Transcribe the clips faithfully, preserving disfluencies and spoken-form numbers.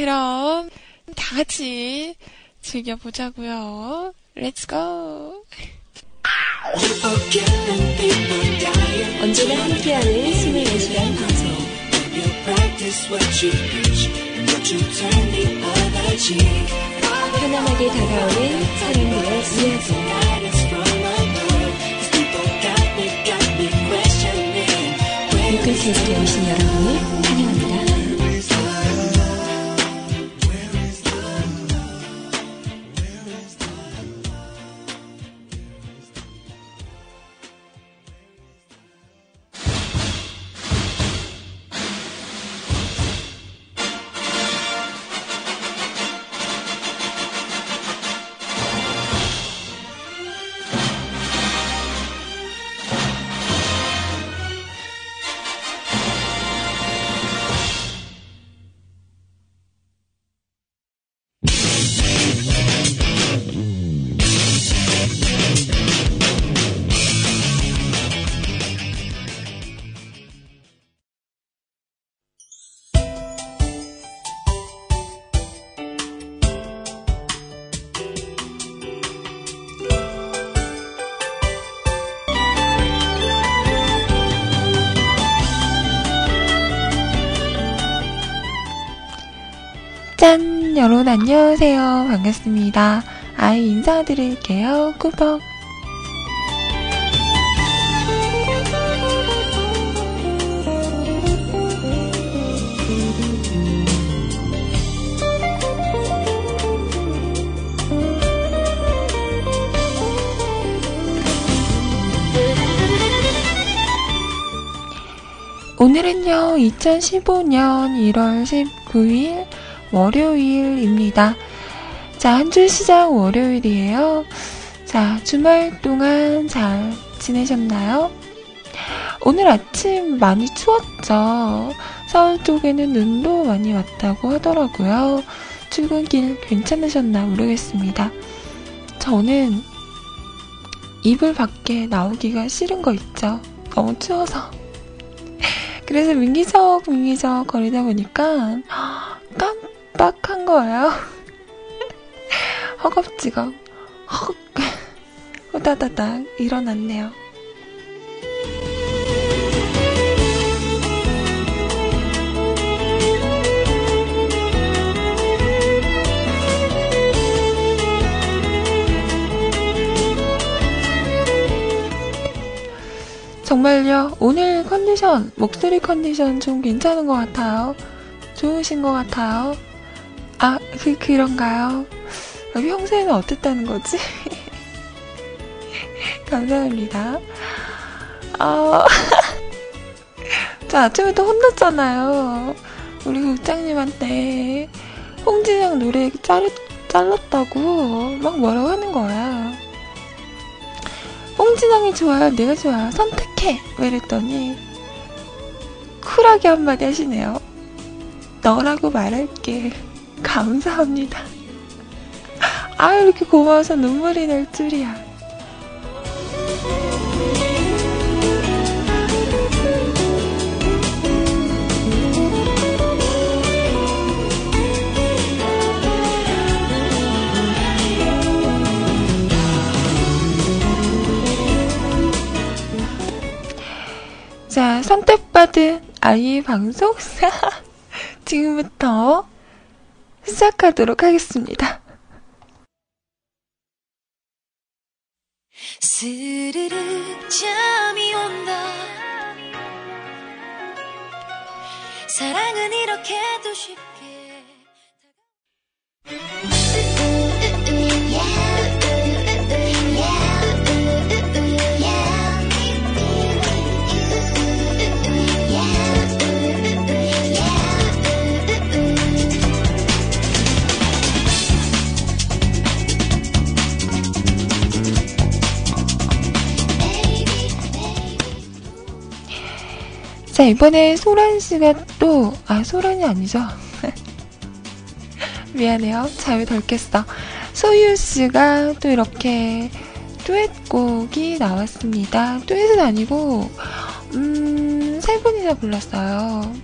그럼 다 같이 즐겨보자고요. Let's go. 언제나 함께하는 스물네 시간 방송. 편안하게 다가오는 사랑의 이야기. 뮤클캐스트에 오신 여러분을 환영합니다. 짠! 여러분 안녕하세요. 반갑습니다. 아이 인사드릴게요. 꾸벅! 오늘은요, 이천십오년 일월 십구일 월요일입니다. 자, 한 주 시작 월요일이에요. 자, 주말 동안 잘 지내셨나요? 오늘 아침 많이 추웠죠. 서울 쪽에는 눈도 많이 왔다고 하더라고요. 출근길 괜찮으셨나 모르겠습니다. 저는 이불 밖에 나오기가 싫은 거 있죠. 너무 추워서. 그래서 민기적 민기적 거리다 보니까 깜 빡한 거예요. 허겁지겁 허겁 후다다닥 일어났네요. 정말요, 오늘 컨디션, 목소리 컨디션 좀 괜찮은 것 같아요. 좋으신 것 같아요. 아, 그, 그런가요? 평소에는 어땠다는 거지? 감사합니다. 어... 저 아침에 또 혼났잖아요. 우리 국장님한테 홍진영 노래 자르, 잘랐다고 막 뭐라고 하는 거야. 홍진영이 좋아요? 내가 좋아요? 선택해! 이랬더니 쿨하게 한마디 하시네요. 너라고 말할게. 감사합니다. 아, 이렇게 고마워서 눈물이 날 줄이야. 자, 선택받은 아이 방송사 지금부터 시작하도록 하겠습니다. 스르르 잠이 온다. 사랑은 이렇게도 쉽게. 자, 이번에 소란씨가 또, 아, 소란이 아니죠. 미안해요. 잠이 덜 깼어. 소유씨가 또 이렇게 듀엣곡이 나왔습니다. 듀엣은 아니고, 음, 세 분이서 불렀어요.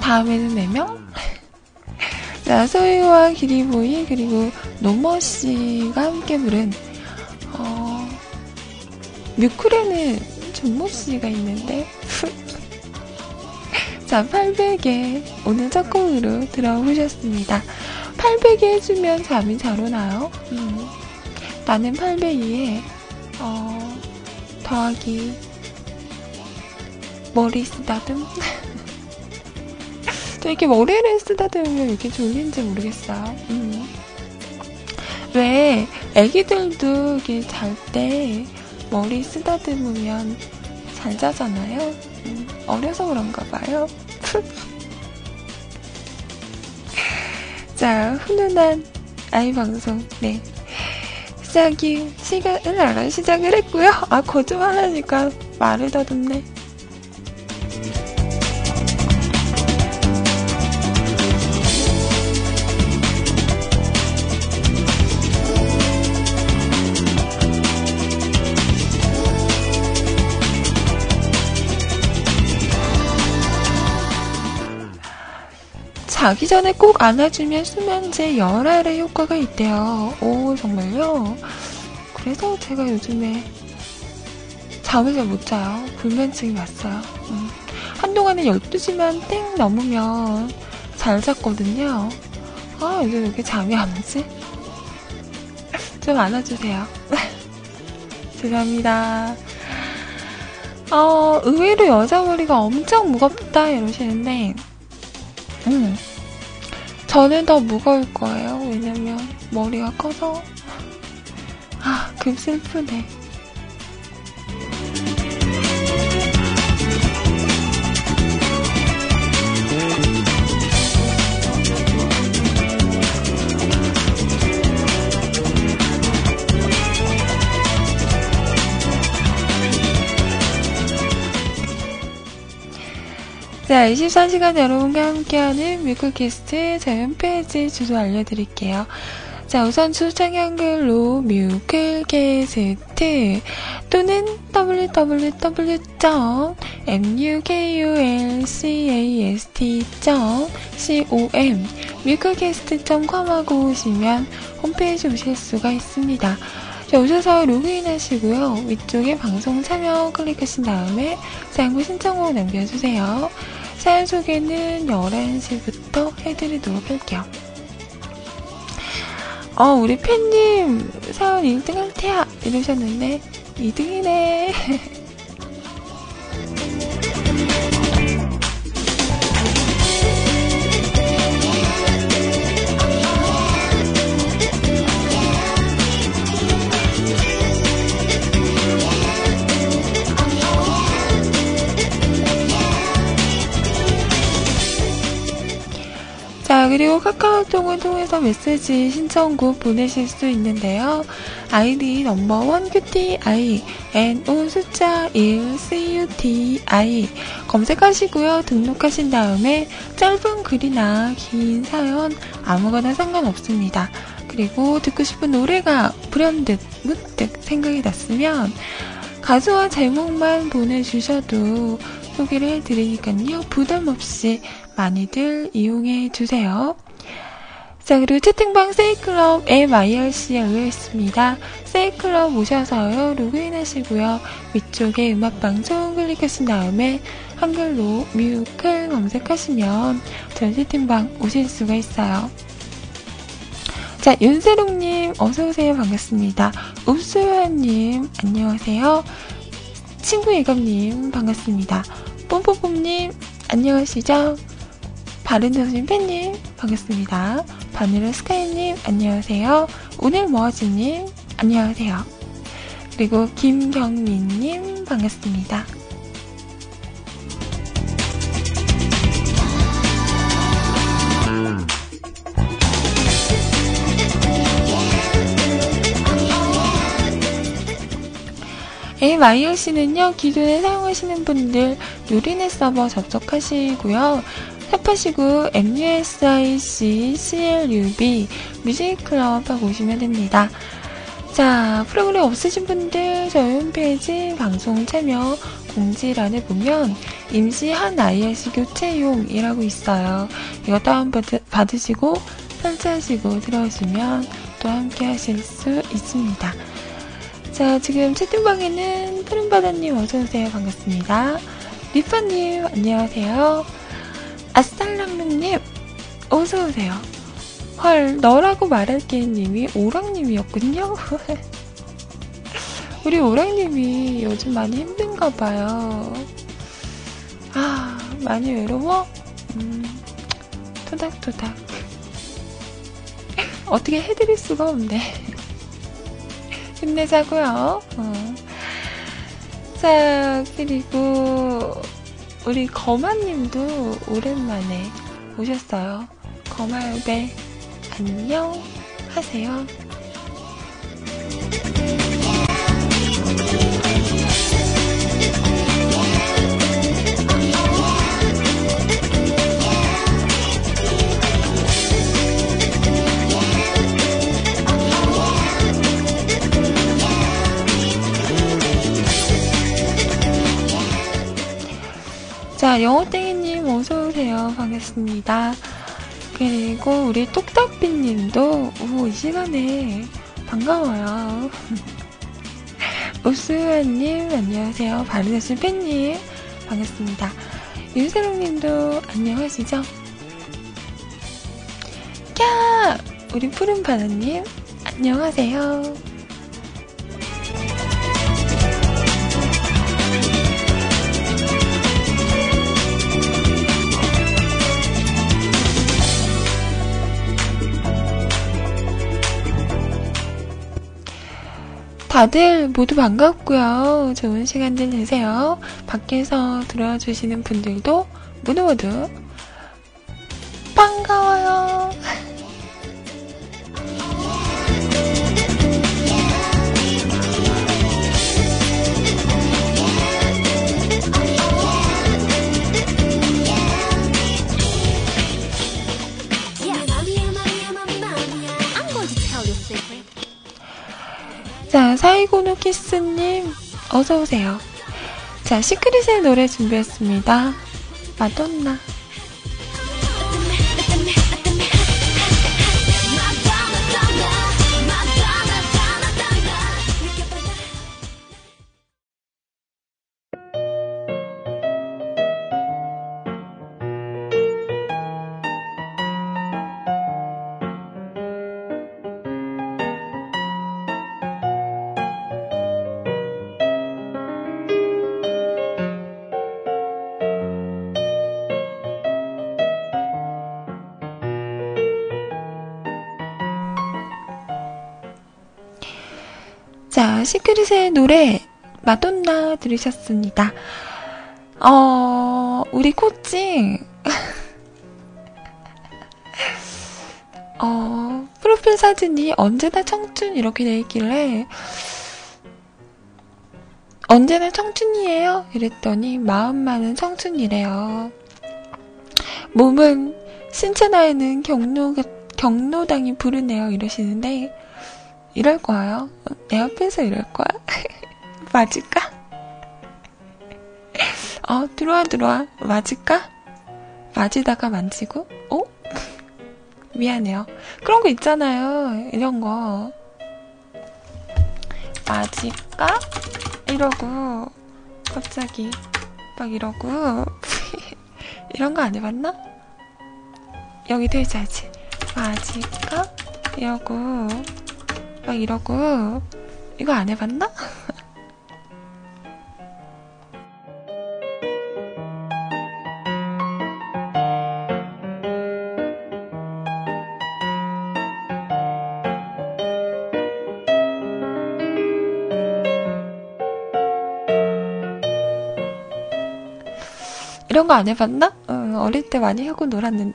다음에는 네 명? 나소희와 기리보이 그리고 노머씨가 함께 부른 어, 뮤클에는 정모씨가 있는데 자, 팔백에 오늘 첫 곡으로 들어보셨습니다. 팔백이 해주면 잠이 잘 오나요? 음. 나는 팔백이에 어, 더하기 머리 쓰다듬? 저 이렇게 머리를 쓰다듬으면 이렇게 졸린지 모르겠어요. 음. 왜 애기들도 이렇게 잘 때 머리 쓰다듬으면 잘 자잖아요. 음. 어려서 그런가 봐요. 자, 훈훈한 아이 방송, 네. 시작이, 시간을 알아 시작을 했고요. 아, 거짓말 하니까 말을 더듬네. 자기 전에 꼭 안아주면 수면제 열알의 효과가 있대요. 오, 정말요? 그래서 제가 요즘에 잠을 잘 못 자요. 불면증이 왔어요. 음. 한동안은 열두 시만 땡 넘으면 잘 잤거든요. 아, 요즘 왜 이렇게 잠이 안 오지? 좀 안아주세요. 죄송합니다. 어, 의외로 여자 머리가 엄청 무겁다 이러시는데 음. 저는 더 무거울 거예요. 왜냐면 머리가 커서 아, 급 슬프네. 자, 이십사 시간 여러분과 함께하는 뮤클캐스트 제 홈페이지 주소 알려드릴게요. 자, 우선 추천이 한글로 뮤클캐스트 또는 더블유 더블유 더블유 점 뮤클캐스트 점 컴 뮤클캐스트 점 컴하고 오시면 홈페이지 오실 수가 있습니다. 자, 오셔서 로그인 하시고요. 위쪽에 방송 참여 클릭하신 다음에 사연과 신청곡 남겨주세요. 사연 소개는 열한 시부터 해드리도록 할게요. 어, 우리 팬님 사연 일 등 할 테야 이러셨는데 이 등이네. 자, 그리고 카카오톡을 통해서 메시지 신청곡 보내실 수 있는데요. 아이디 넘버원 큐티아이 엔오 숫자 일 큐티아이 검색하시고요. 등록하신 다음에 짧은 글이나 긴 사연 아무거나 상관없습니다. 그리고 듣고 싶은 노래가 불현듯 문득 생각이 났으면 가수와 제목만 보내주셔도 소개를 해드리니까요. 부담없이 많이들 이용해 주세요. 자, 그리고 채팅방 세이클럽 엠 아이 알 씨에 의뢰했습니다. 세이클럽 오셔서요. 로그인 하시고요. 위쪽에 음악방송 클릭하신 다음에 한글로 뮤클 검색하시면 전 채팅방 오실 수가 있어요. 자, 윤세롱님 어서오세요. 반갑습니다. 읍소연님 안녕하세요. 친구예감님 반갑습니다. 뽐뽀뽐님 안녕하시죠. 바른정신 팬님 반갑습니다. 바늘의 스카이님 안녕하세요. 오늘 모아지님 안녕하세요. 그리고 김경민님 반갑습니다. 엠 아이 알 씨는요. 기존에 사용하시는 분들 요리넷 서버 접속하시고요. 샵하시고 뮤클 뮤직클럽 하고 오시면 됩니다. 자, 프로그램 없으신 분들 저희 홈페이지 방송 참여 공지란에 보면 임시한 아이엘씨 교체용이라고 있어요. 이거 다운받으시고 설치하시고 들어오시면 또 함께 하실 수 있습니다. 자, 지금 채팅방에는 푸른바다님 어서오세요. 반갑습니다. 리파님 안녕하세요. 아살람루님 어서오세요. 헐, 너라고 말할게 님이 오랑님이었군요. 우리 오랑님이 요즘 많이 힘든가봐요. 아, 많이 외로워? 음, 토닥토닥. 어떻게 해드릴 수가 없네. 힘내자고요. 어. 자, 그리고 우리 거마님도 오랜만에 오셨어요. 거마요배 안녕 하세요. 자, 영어땡이님 어서오세요. 반갑습니다. 그리고 우리 똑딱비님도 오, 이 시간에 반가워요. 옵수연님 안녕하세요. 바르다신 팬님 반갑습니다. 윤세롱님도 안녕하시죠? 캬! 우리 푸른바다님 안녕하세요. 다들 모두 반갑고요. 좋은 시간들 되세요. 밖에서 들어와주시는 분들도 모두 모두 반가워요. 자, 사이고노키스님 어서오세요. 자, 시크릿의 노래 준비했습니다. 마돈나. 자, 시크릿의 노래 마돈나 들으셨습니다. 어, 우리 코칭 어, 프로필 사진이 언제나 청춘 이렇게 돼 있길래 언제나 청춘이에요? 이랬더니 마음만은 청춘이래요. 몸은 신체 나이는 경로, 경로당이 부르네요 이러시는데 이럴 거예요. 내 앞에서 이럴 거야? 맞을까? 어, 들어와, 들어와. 맞을까? 맞이다가 만지고? 어? 미안해요. 그런 거 있잖아요. 이런 거. 맞을까? 이러고, 갑자기, 막 이러고. 이런 거 안 해봤나? 여기 대자지. 맞을까? 이러고. 막 이러고. 이거 안 해봤나? 이런 거 안 해봤나? 응, 어릴 때 많이 하고 놀았는데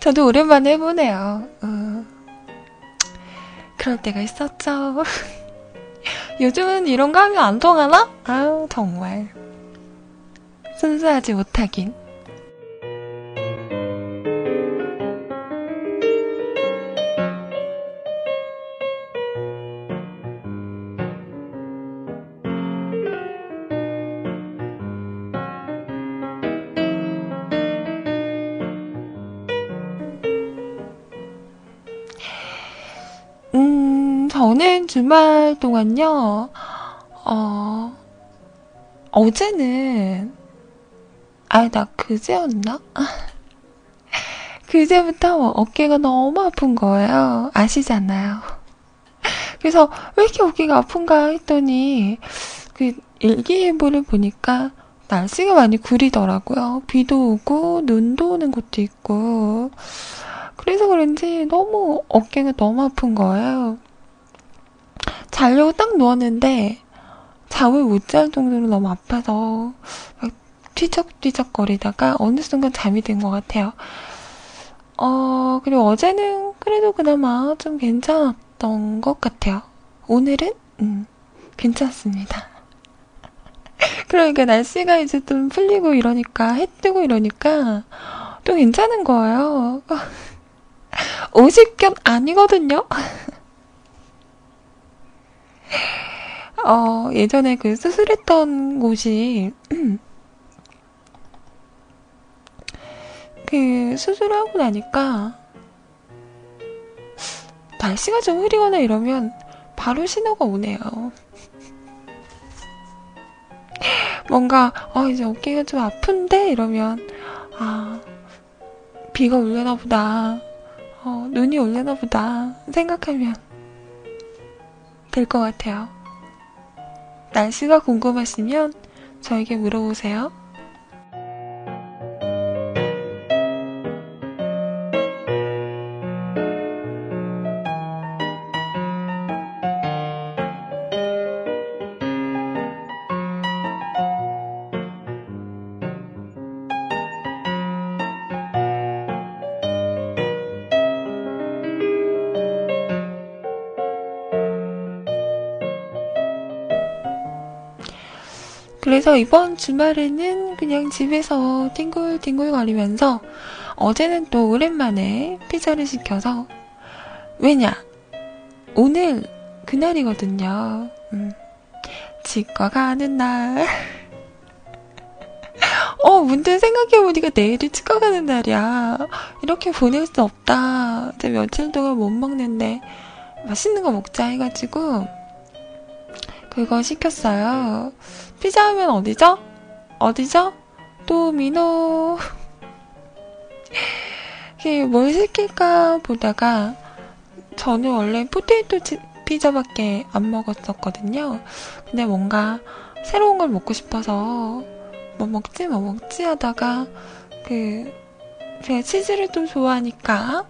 저도 오랜만에 해보네요. 응. 그럴 때가 있었죠. 요즘은 이런 거 하면 안 통하나? 아우, 정말. 순수하지 못하긴. 저는 주말 동안요, 어, 어제는, 아, 나 그제였나? 그제부터 어깨가 너무 아픈 거예요. 아시잖아요. 그래서 왜 이렇게 어깨가 아픈가 했더니, 그 일기예보를 보니까 날씨가 많이 구리더라고요. 비도 오고, 눈도 오는 곳도 있고, 그래서 그런지 너무 어깨가 너무 아픈 거예요. 자려고 딱 누웠는데 잠을 못 잘 정도로 너무 아파서 막 뒤척뒤척 거리다가 어느 순간 잠이 든 것 같아요. 어, 그리고 어제는 그래도 그나마 좀 괜찮았던 것 같아요. 오늘은 음, 괜찮습니다. 그러니까 날씨가 이제 좀 풀리고 이러니까, 해 뜨고 이러니까 또 괜찮은 거예요. 오십견 아니거든요. 어, 예전에 그 수술했던 곳이 그 수술하고 나니까 날씨가 좀 흐리거나 이러면 바로 신호가 오네요. 뭔가 어, 이제 어깨가 좀 아픈데 이러면 아, 비가 올려나 보다, 어, 눈이 올려나 보다 생각하면 될 것 같아요. 날씨가 궁금하시면 저에게 물어보세요. 그래서 이번 주말에는 그냥 집에서 뒹굴뒹굴 거리면서, 어제는 또 오랜만에 피자를 시켜서, 왜냐, 오늘 그날이거든요. 음, 치과 가는 날. 어, 문득 생각해보니까 내일이 치과 가는 날이야. 이렇게 보낼 수 없다. 이제 며칠 동안 못 먹는데 맛있는 거 먹자 해가지고 그거 시켰어요. 피자 하면 어디죠? 어디죠? 도미노. 뭘 시킬까 보다가, 저는 원래 포테이토 피자밖에 안 먹었었거든요. 근데 뭔가 새로운 걸 먹고 싶어서 뭐 먹지 뭐 먹지 하다가, 그 제가 치즈를 좀 좋아하니까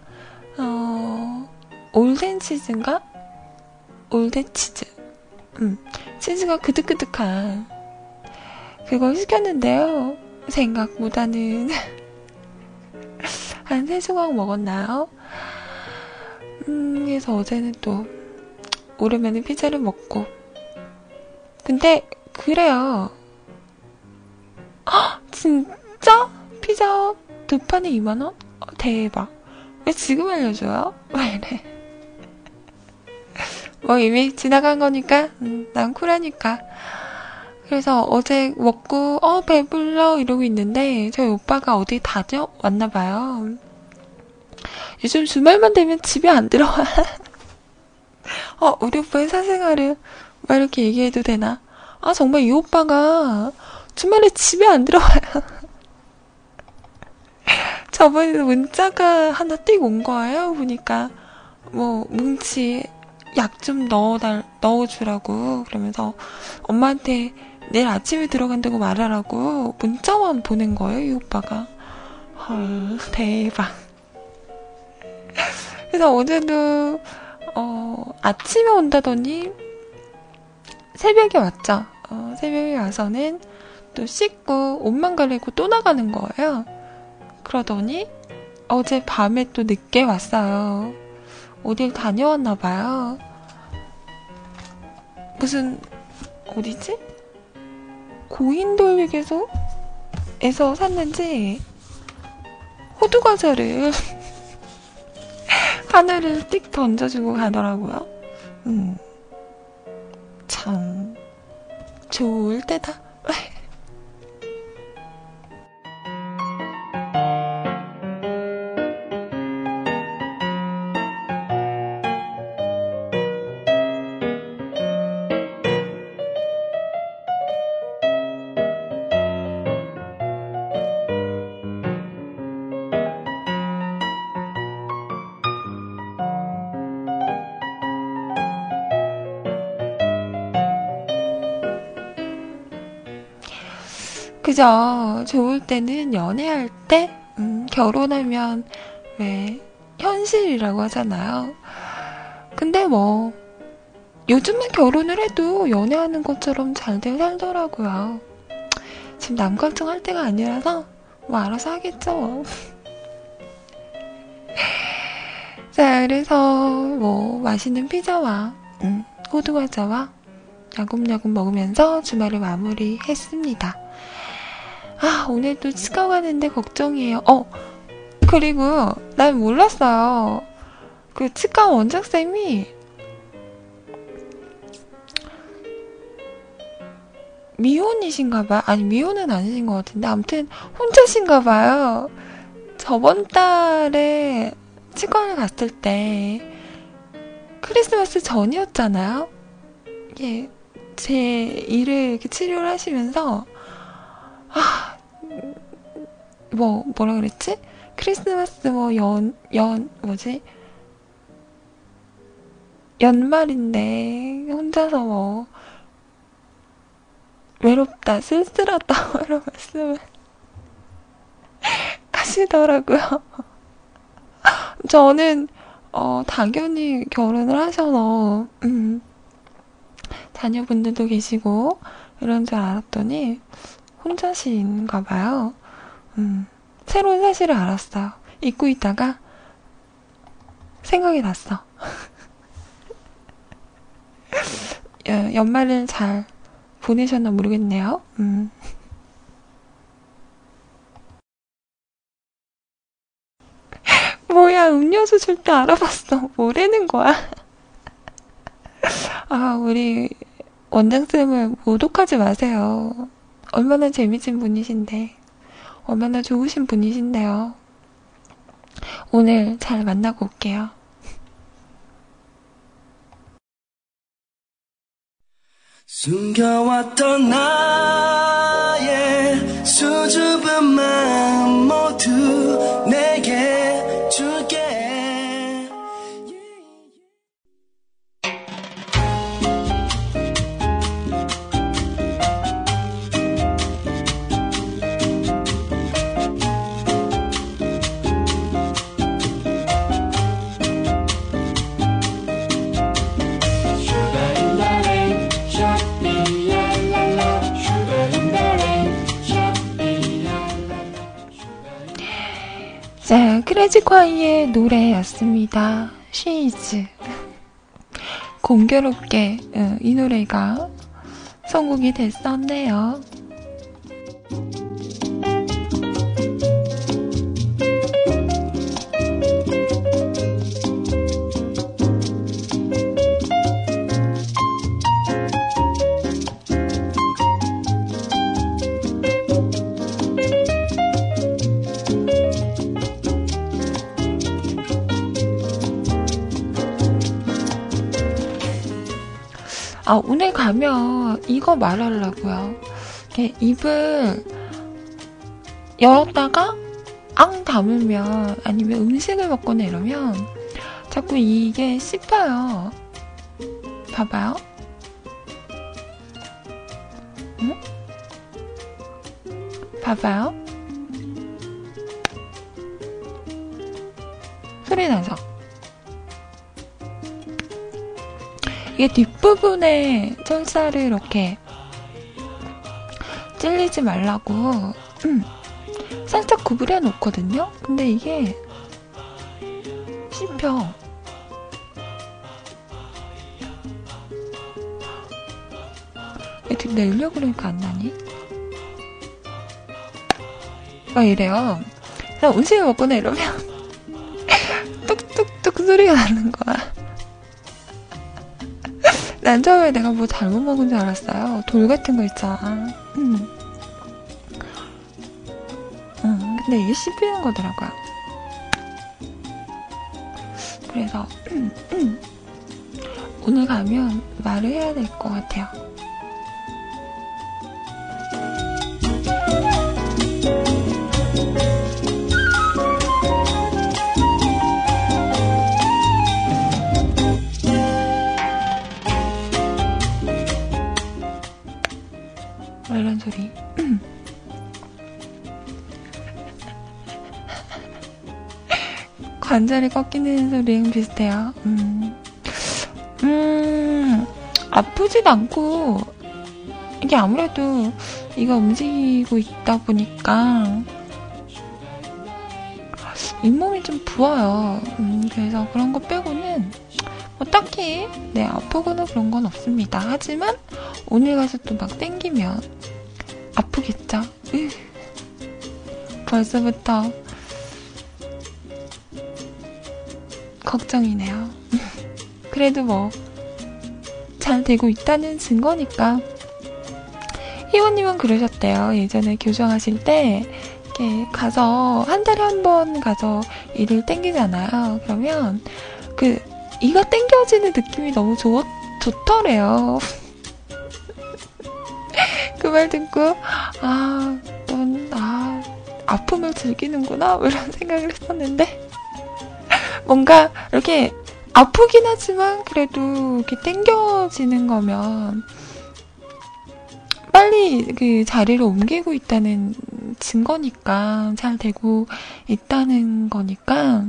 어, 올덴 치즈인가? 올덴 치즈. 음, 치즈가 그득그득한 그걸 시켰는데요. 생각보다는 한 세 조각 먹었나요? 음, 그래서 어제는 또 오랜만에 피자를 먹고. 근데 그래요. 허, 진짜? 피자 두 판에 이만 원? 어, 대박. 왜 지금 알려줘요? 왜 이래? 뭐 이미 지나간 거니까, 음, 난 쿨하니까. 그래서 어제 먹고 어 배불러 이러고 있는데 저희 오빠가 어디 다녀왔나 봐요. 요즘 주말만 되면 집에 안 들어와. 어, 우리 오빠의 사생활을 막 이렇게 얘기해도 되나? 아, 정말 이 오빠가 주말에 집에 안 들어와요. 저번에 문자가 하나 띡 온 거예요. 보니까 뭐 뭉치 약 좀 넣어달, 넣어주라고 그러면서 엄마한테 내일 아침에 들어간다고 말하라고 문자만 보낸 거예요, 이 오빠가. 헐, 대박. 그래서 어제도, 어, 아침에 온다더니 새벽에 왔죠. 어, 새벽에 와서는 또 씻고 옷만 갈아입고 또 나가는 거예요. 그러더니 어제 밤에 또 늦게 왔어요. 어딜 다녀왔나봐요. 무슨, 어디지? 고인돌 휴게소에서 샀는지 호두과자를 하나를 띡 던져주고 가더라고요. 음, 참 좋을 때다. 그저 좋을 때는 연애할 때, 음, 결혼하면 왜 현실이라고 하잖아요. 근데 뭐 요즘은 결혼을 해도 연애하는 것처럼 잘들 살더라고요. 지금 남 걱정할 때가 아니라서 뭐 알아서 하겠죠. 자, 그래서 뭐 맛있는 피자와 음, 호두과자와 야금야금 먹으면서 주말을 마무리했습니다. 아, 오늘도 치과 가는데 걱정이에요. 어, 그리고 난 몰랐어요. 그 치과 원장쌤이 미혼이신가봐요. 아니, 미혼은 아니신 것 같은데 아무튼 혼자신가봐요. 저번 달에 치과를 갔을 때 크리스마스 전이었잖아요. 예, 제 일을 이렇게 치료를 하시면서 아, 뭐 뭐라 그랬지? 크리스마스 뭐 연 연 뭐지? 연말인데 혼자서 뭐 외롭다, 쓸쓸하다 이런 말씀을 하시더라고요. 저는 어, 당연히 결혼을 하셔서 음, 자녀분들도 계시고 이런 줄 알았더니 혼자신가 봐요. 음, 새로운 사실을 알았어요. 잊고 있다가 생각이 났어. 연말을 잘 보내셨나 모르겠네요. 음. 뭐야, 음료수 줄 때 알아봤어. 뭐라는 거야? 아, 우리 원장쌤을 모독하지 마세요. 얼마나 재미진 분이신데, 얼마나 좋으신 분이신데요. 오늘 잘 만나고 올게요. 숨겨왔던 나의 수줍은 마음 모두 내게 줄게. 자, 크레지콰이의 노래였습니다. She's. 공교롭게 이 노래가 선곡이 됐었네요. 아, 오늘 가면 이거 말하려고요. 이렇게 입을 열었다가 앙 담으면, 아니면 음식을 먹거나 이러면 자꾸 이게 씹어요. 봐봐요. 응? 봐봐요. 소리 나죠? 이게 뒷부분에 철사를 이렇게 찔리지 말라고 음, 살짝 구부려 놓거든요. 근데 이게 씹혀. 내려고 그러니까 안 나니? 막 이래요. 그냥 음식을 먹거나 이러면 뚝뚝뚝 소리가 나는 거야. 난 처음에 내가 뭐 잘못 먹은 줄 알았어요. 돌 같은 거 있잖아. 음. 음, 근데 이게 씹히는 거더라고요. 그래서 음, 음. 오늘 가면 말을 해야 될 것 같아요. 관절이 꺾이는 소리랑 비슷해요. 음, 음 아프지도 않고 이게 아무래도 이가 움직이고 있다 보니까 잇몸이 좀 부어요. 음, 그래서 그런 거 빼고는 뭐 딱히 네 아프거나 그런 건 없습니다. 하지만 오늘 가서 또 막 땡기면 아프겠죠. 으, 벌써부터 걱정이네요. 그래도 뭐 잘 되고 있다는 증거니까. 희원님은 그러셨대요. 예전에 교정하실 때 이렇게 가서 한 달에 한 번 가서 이를 땡기잖아요. 그러면 그 이가 땡겨지는 느낌이 너무 좋, 좋더래요. 그 말 듣고 아, 넌 아, 아픔을 즐기는구나 이런 생각을 했었는데 뭔가 이렇게 아프긴 하지만 그래도 이렇게 땡겨지는 거면 빨리 그 자리를 옮기고 있다는 증거니까 잘 되고 있다는 거니까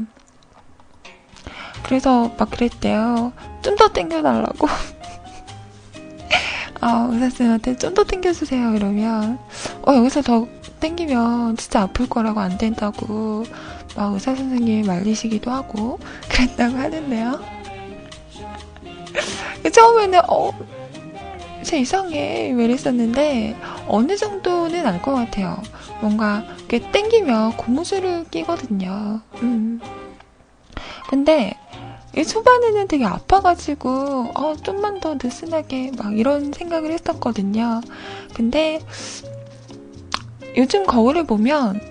그래서 막 그랬대요. 좀 더 땡겨달라고. 아, 의사쌤한테 좀 더 땡겨주세요 이러면 어 여기서 더 땡기면 진짜 아플 거라고 안 된다고 막 의사선생님이 말리시기도 하고 그랬다고 하는데요. 처음에는 어 제 이상해 왜 이랬었는데 어느 정도는 알 것 같아요. 뭔가 이렇게 땡기면 고무줄을 끼거든요. 음. 근데 이 초반에는 되게 아파가지고 어 좀만 더 느슨하게 막 이런 생각을 했었거든요. 근데 요즘 거울을 보면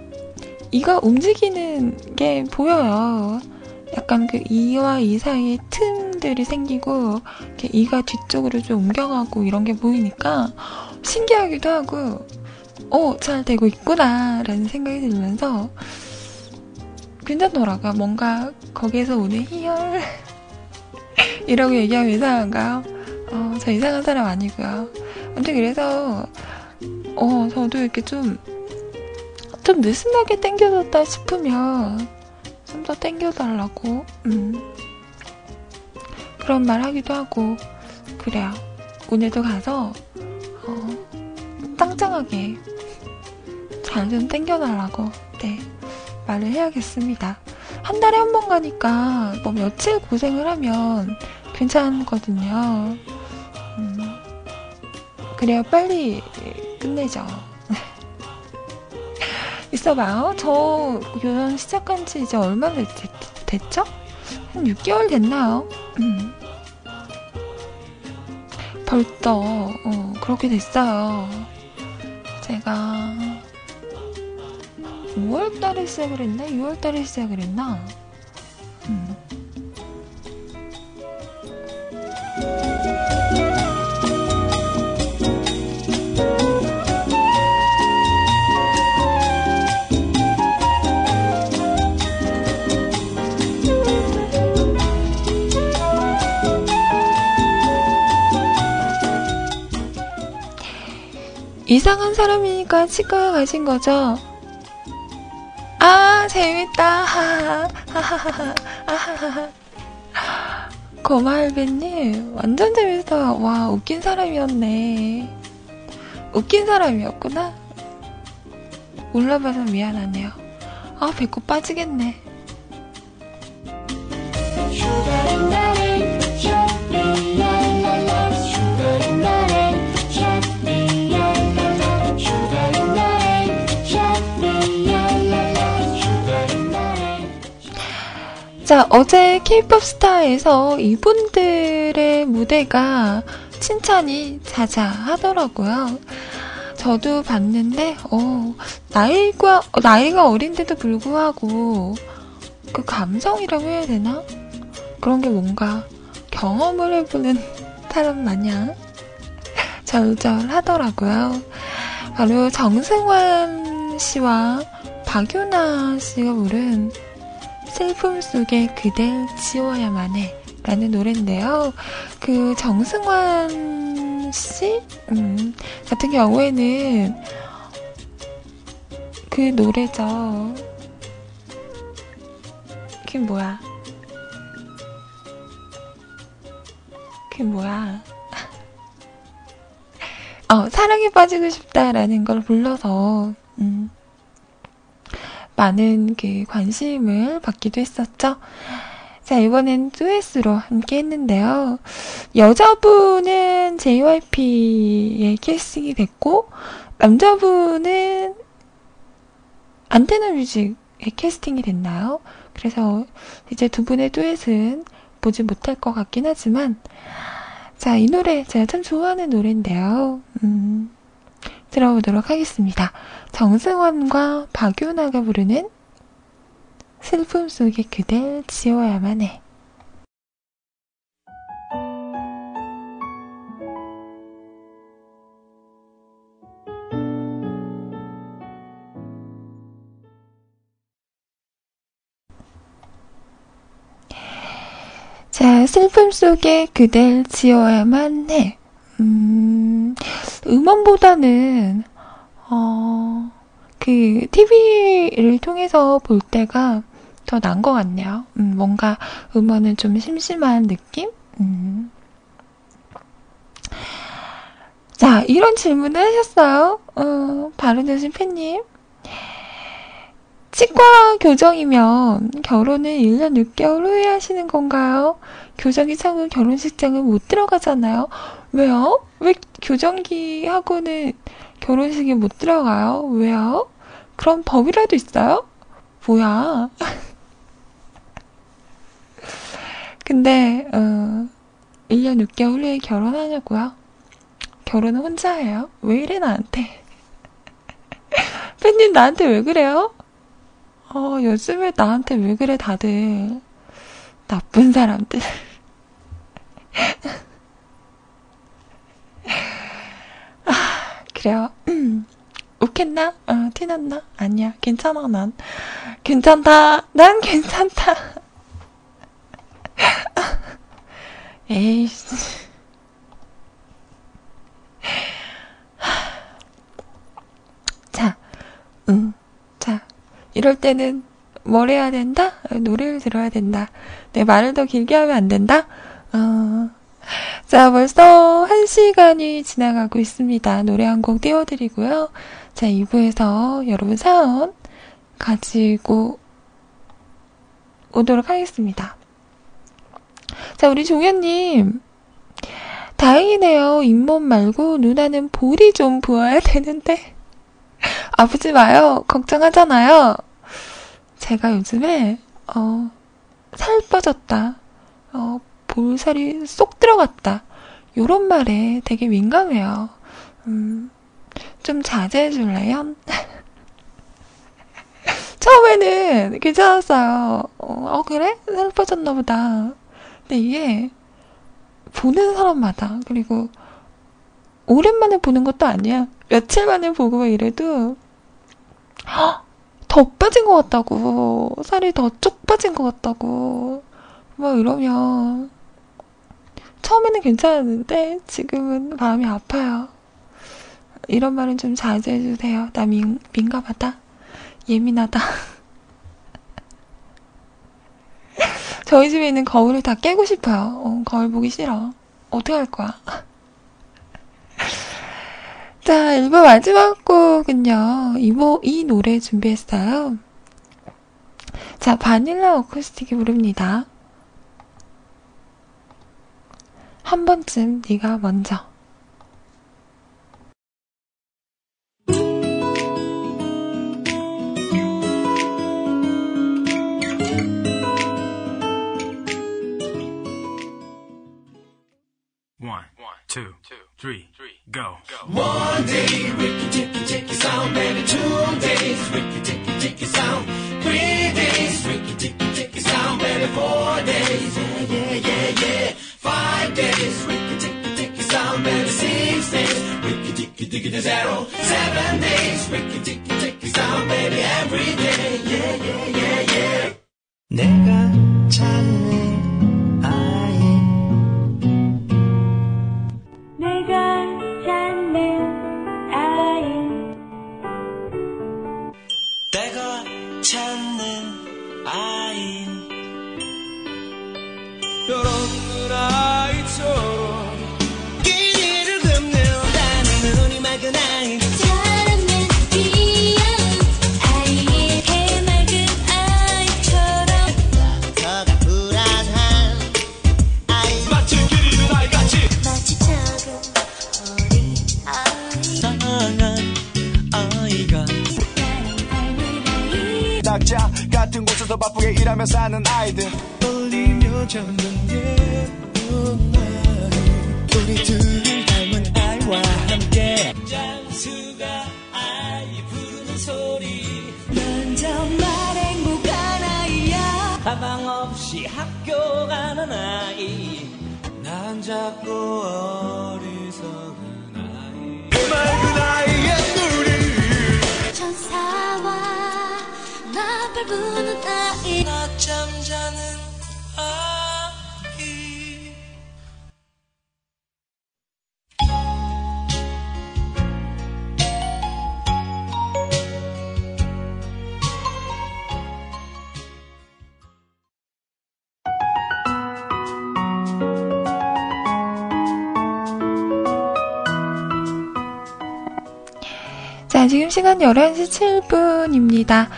이가 움직이는 게 보여요. 약간 그 이와 이 사이에 틈들이 생기고 이렇게 이가 뒤쪽으로 좀 옮겨가고 이런 게 보이니까 신기하기도 하고 어, 잘 되고 있구나 라는 생각이 들면서 괜찮더라고요. 뭔가 거기에서 오는 희열 이라고 얘기하면 이상한가요? 어, 저 이상한 사람 아니고요. 아무튼 그래서 어, 저도 이렇게 좀 좀 느슨하게 땡겨졌다 싶으면 좀 더 땡겨달라고 음. 그런 말 하기도 하고 그래요. 오늘도 가서 어, 짱짱하게 잘 좀 땡겨달라고 네 말을 해야겠습니다. 한 달에 한 번 가니까 뭐 며칠 고생을 하면 괜찮거든요. 음, 그래야 빨리 끝내죠. 있어봐요. 저 요런 시작한 지 이제 얼마 됐죠? 한 육 개월 됐나요? 음. 벌써 어, 그렇게 됐어요. 제가 오월달에 시작을 했나? 유월달에 시작을 했나? 음. 이상한 사람이니까 치과 가신 거죠? 아, 재밌다. 하하하. 하하하. 하하하. 고마할배님, 완전 재밌어. 와, 웃긴 사람이었네. 웃긴 사람이었구나? 몰라봐서 미안하네요. 아, 배꼽 빠지겠네. 자, 어제 K-팝 스타에서 이분들의 무대가 칭찬이 자자하더라고요. 저도 봤는데, 어, 나이가, 나이가 어린데도 불구하고, 그 감성이라고 해야 되나? 그런 게 뭔가 경험을 해보는 사람 마냥 절절하더라고요. 바로 정승환 씨와 박유나 씨가 부른 슬픔 속에 그댈 지워야만 해 라는 노래인데요. 그 정승환 씨 음, 같은 경우에는 그 노래죠. 그게 뭐야? 그게 뭐야? 어, 사랑에 빠지고 싶다라는 걸 불러서 음, 많은 그 관심을 받기도 했었죠. 자, 이번엔 듀엣으로 함께 했는데요. 여자분은 제이와이피에 캐스팅이 됐고, 남자분은 안테나 뮤직에 캐스팅이 됐나요? 그래서 이제 두 분의 듀엣은 보지 못할 것 같긴 하지만, 자, 이 노래 제가 참 좋아하는 노래인데요. 음, 들어보도록 하겠습니다. 정승환과 박유나가 부르는 슬픔 속에 그댈 지워야만 해. 자, 슬픔 속에 그댈 지워야만 해. 음, 음원보다는 어, 그 티비를 통해서 볼 때가 더 난 것 같네요. 음, 뭔가 음원은 좀 심심한 느낌? 음. 자, 이런 질문을 하셨어요. 어, 바른여신 팬님. 치과 교정이면 결혼은 일 년 육 개월 후에 하시는 건가요? 교정이 참은 결혼식장은 못 들어가잖아요. 왜요? 왜 교정기하고는 결혼식에 못 들어가요? 왜요? 그럼 법이라도 있어요? 뭐야? 근데 어, 일 년 육 개월 후에 결혼하냐고요? 결혼은 혼자 해요? 왜 이래 나한테? 팬님 나한테 왜 그래요? 어, 요즘에 나한테 왜 그래, 다들. 나쁜 사람들. 아, 그래요. 웃겠나? 어, 티났나? 아니야. 괜찮아, 난. 괜찮다. 난 괜찮다. 에이씨. 자, 음. 이럴 때는 뭘 해야 된다? 노래를 들어야 된다. 내 말을 더 길게 하면 안 된다? 어... 자, 벌써 한 시간이 지나가고 있습니다. 노래 한 곡 띄워드리고요. 자, 이 부에서 여러분 사연 가지고 오도록 하겠습니다. 자, 우리 종현님. 다행이네요. 잇몸 말고 누나는 볼이 좀 부어야 되는데. 아프지 마요. 걱정하잖아요. 제가 요즘에 어, 살 빠졌다, 어, 볼살이 쏙 들어갔다, 요런 말에 되게 민감해요. 음, 좀 자제해 줄래요? 처음에는 괜찮았어요. 어, 어 그래? 살 빠졌나 보다. 근데 이게 보는 사람마다, 그리고 오랜만에 보는 것도 아니야. 며칠 만에 보고 이래도 허! 더 빠진 것 같다고, 살이 더 쭉 빠진 것 같다고 막 이러면 처음에는 괜찮았는데 지금은 마음이 아파요. 이런 말은 좀 자제해 주세요. 나 민, 민감하다, 예민하다. 저희 집에 있는 거울을 다 깨고 싶어요. 어, 거울 보기 싫어. 어떡할 거야. 자, 일 부 마지막 곡은요. 이모, 이 노래 준비했어요. 자, 바닐라 어쿠스틱이 부릅니다. 한 번쯤 네가 먼저. One, two, three, go. One day, Ricky Ticky Ticky sound, baby. Two days, Ricky Ticky Ticky sound. Three days, Ricky Ticky Ticky sound, baby. Four days, yeah, yeah, yeah, yeah. Five days, Ricky Ticky Ticky sound, baby. Six days, Ricky Ticky Ticky to zero. Seven days, Ricky Ticky Ticky sound, baby. Every day, yeah, yeah, yeah, yeah. 내가 찾는 아이. 찾는 아인 각자 같은 곳에서 바쁘게 일하며 사는 아이들 떨리며 잠든 예쁜 날 우리 둘을 닮은 아이와 함께 장수가 아이 부르는 소리 난 정말 행복한 아이야 가방 없이 학교 가는 아이 난 자꾸 어리석은 아이 그 맑은 아이의 눈이 천사와 나팔 부는 아이 낮잠 자는 아이 자, 지금 시간 열한 시 칠 분입니다.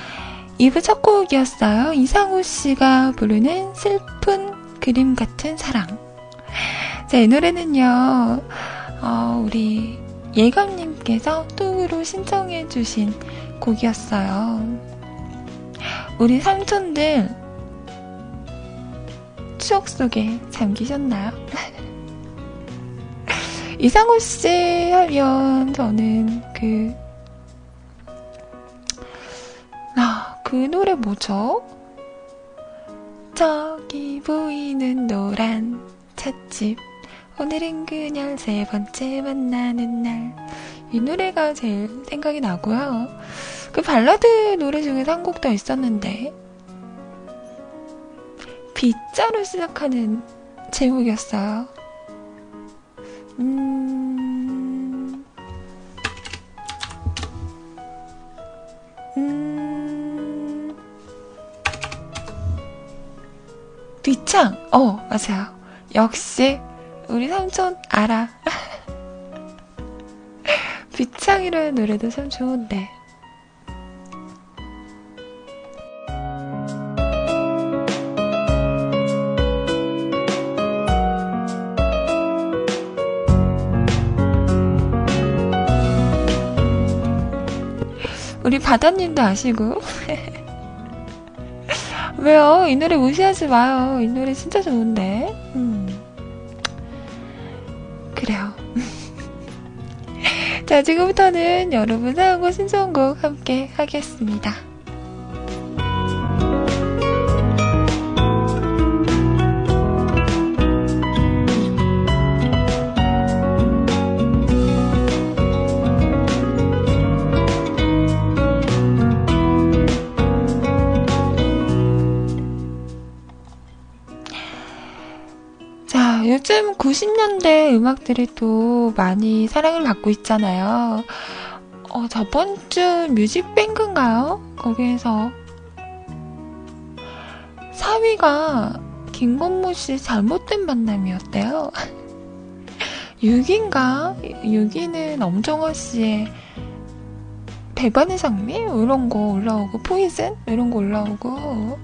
이 부 첫 곡이었어요. 이상우 씨가 부르는 슬픈 그림 같은 사랑. 자, 이 노래는요, 어, 우리 예감님께서 톡으로 신청해주신 곡이었어요. 우리 삼촌들, 추억 속에 잠기셨나요? 이상우 씨 하면 저는 그, 아, 그 노래 뭐죠? 저기 보이는 노란 찻집 오늘은 그녀 세 번째 만나는 날 이 노래가 제일 생각이 나고요. 그 발라드 노래 중에서 한 곡 더 있었는데 B자로 시작하는 제목이었어요. 음... 음... 비창! 어, 맞아요. 역시 우리 삼촌 알아. 비창이라는 노래도 참 좋은데. 우리 바다님도 아시고. 왜요? 이 노래 무시하지 마요. 이 노래 진짜 좋은데. 음. 그래요. 자, 지금부터는 여러분 사연과 신청곡 함께 하겠습니다. 요즘 구십 년대 음악들이 또 많이 사랑을 받고 있잖아요. 어, 저번주 뮤직뱅크인가요? 거기에서 사 위가 김건모씨 잘못된 만남이었대요. 육 위인가? 육 위는 엄정화씨의 배반의 장미? 이런거 올라오고 포이즌? 이런거 올라오고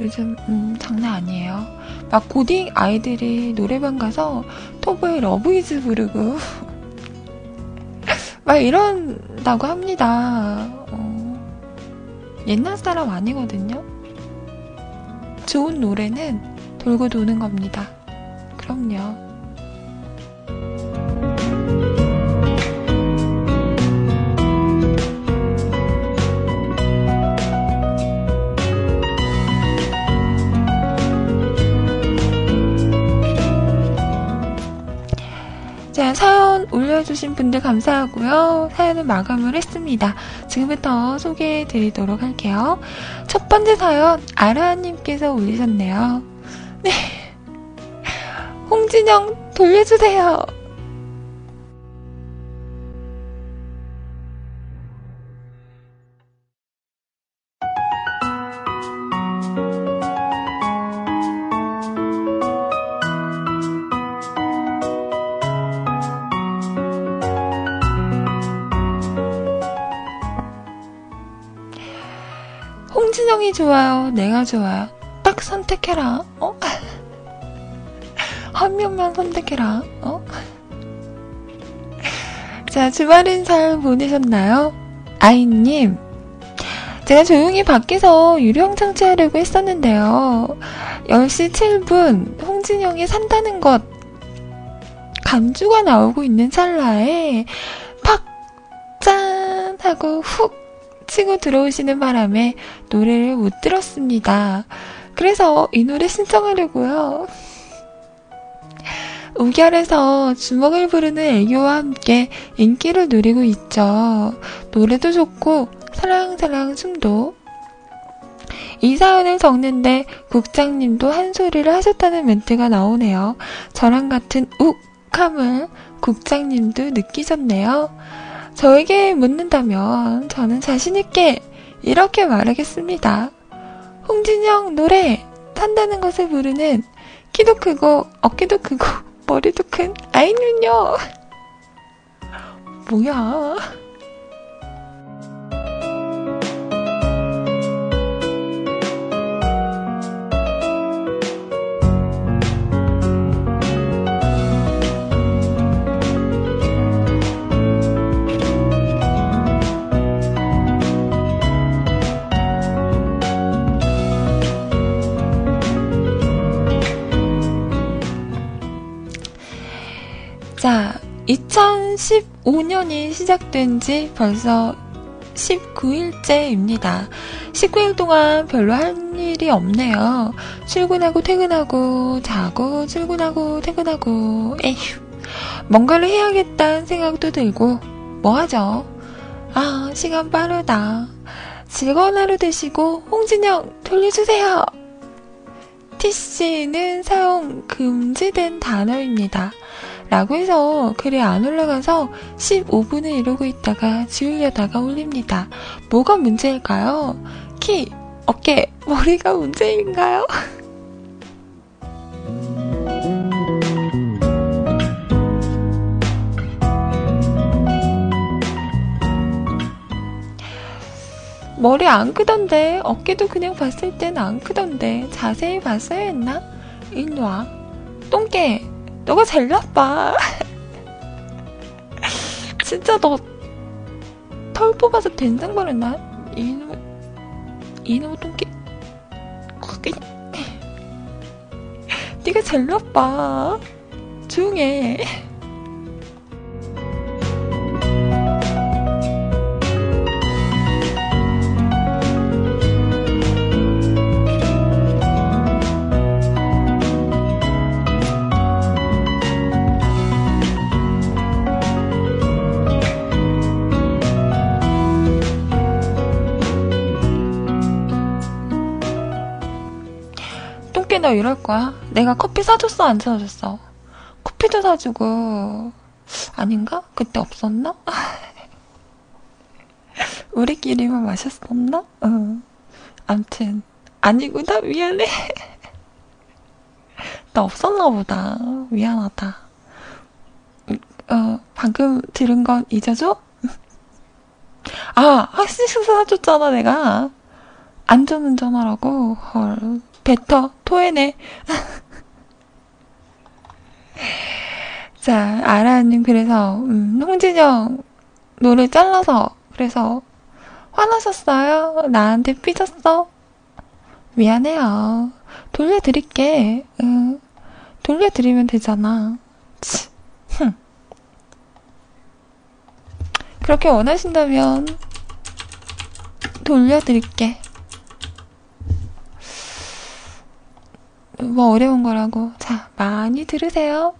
요즘 음, 장난 아니에요. 막 고딩 아이들이 노래방 가서 토보의 러브이즈 부르고 막 이런다고 합니다. 어, 옛날 사람 아니거든요. 좋은 노래는 돌고 도는 겁니다. 그럼요. 자, 사연 올려주신 분들 감사하고요. 사연은 마감을 했습니다. 지금부터 소개해드리도록 할게요. 첫 번째 사연 아라님께서 올리셨네요. 네, 홍진영 돌려주세요. 홍진영이 좋아요, 내가 좋아요. 딱 선택해라. 어? 한 명만 선택해라. 어? 자, 주말은 잘 보내셨나요? 아이님, 제가 조용히 밖에서 유령 청취하려고 했었는데요. 열 시 칠 분 홍진영이 산다는 것 감주가 나오고 있는 찰나에 팍! 짠! 하고 훅! 치고 들어오시는 바람에 노래를 못 들었습니다. 그래서 이 노래 신청하려고요. 우결에서 주먹을 부르는 애교와 함께 인기를 누리고 있죠. 노래도 좋고 사랑사랑 춤도. 이 사연을 적는데 국장님도 한 소리를 하셨다는 멘트가 나오네요. 저랑 같은 욱함을 국장님도 느끼셨네요. 저에게 묻는다면 저는 자신있게 이렇게 말하겠습니다. 홍진영 노래 산다는 것을 부르는 키도 크고 어깨도 크고 머리도 큰 아이는요. 뭐야. 자, 이천십오 년이 시작된 지 벌써 십구 일째입니다. 십구 일 동안 별로 할 일이 없네요. 출근하고 퇴근하고 자고 출근하고 퇴근하고 에휴, 뭔가를 해야겠다는 생각도 들고 뭐하죠? 아, 시간 빠르다. 즐거운 하루 되시고 홍진영 돌려주세요. 티씨는 사용 금지된 단어입니다. 라고 해서 글이 안 올라가서 십오 분을 이러고 있다가 지우려다가 올립니다. 뭐가 문제일까요? 키, 어깨, 머리가 문제인가요? 머리 안 크던데, 어깨도 그냥 봤을 땐 안 크던데, 자세히 봤어야 했나? 일로와. 똥개, 너가 제일 나빠. 진짜 너 털 뽑아서 된장 바른다. 이놈 이놈 똥개. 네가 제일 나빠. 조용해. 너 이럴 거야? 내가 커피 사줬어, 안 사줬어? 커피도 사주고, 아닌가? 그때 없었나? 우리끼리만 마셨었나? 응. 암튼, 아니구나, 미안해. 나 없었나 보다. 미안하다. 어, 방금 들은 건 잊어줘? 아, 학식수 사줬잖아, 내가. 안전운전하라고. 헐. 뱉어, 토해내. 자, 아라님, 그래서, 음, 홍진영 노래 잘라서, 그래서, 화나셨어요? 나한테 삐졌어? 미안해요. 돌려드릴게. 응. 돌려드리면 되잖아. 치. 흠. 그렇게 원하신다면, 돌려드릴게. 뭐 어려운 거라고. 자, 많이 들으세요.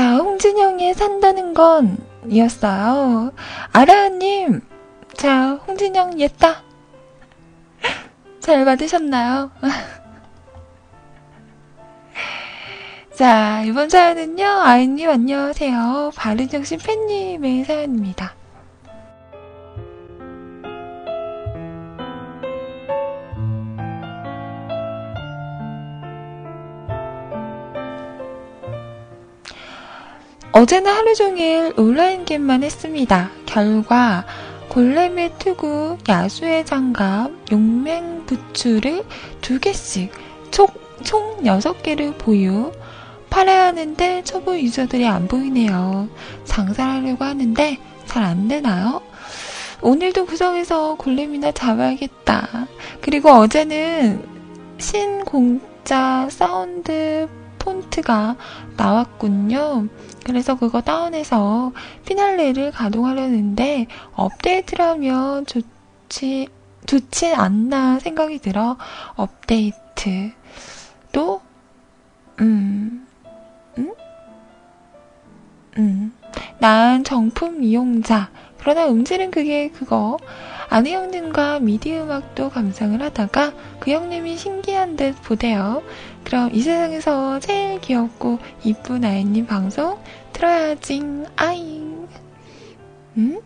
홍진영의 산다는 건 이었어요. 아라님, 자, 홍진영 옜다. 잘 받으셨나요? 자, 이번 사연은요, 아이님 안녕하세요. 바른정신 팬님의 사연입니다. 어제는 하루 종일 온라인 게임만 했습니다. 결과 골렘의 투구, 야수의 장갑, 용맹 부츠를 두 개씩 총, 총 여섯 개를 보유. 팔아야 하는데 초보 유저들이 안 보이네요. 장사를 하려고 하는데 잘 안 되나요? 오늘도 구성해서 골렘이나 잡아야겠다. 그리고 어제는 신공짜 사운드 폰트가 나왔군요. 그래서 그거 다운해서 피날레를 가동하려는데 업데이트라면 좋지, 좋지 않나 생각이 들어 업데이트. 또, 음, 음? 음. 난 정품 이용자. 그러나 음질은 그게 그거. 아는 형님과 미디 음악도 감상을 하다가 그 형님이 신기한 듯 보대요. 그럼 이 세상에서 제일 귀엽고 이쁜 아이님 방송 틀어야지 아잉. 음?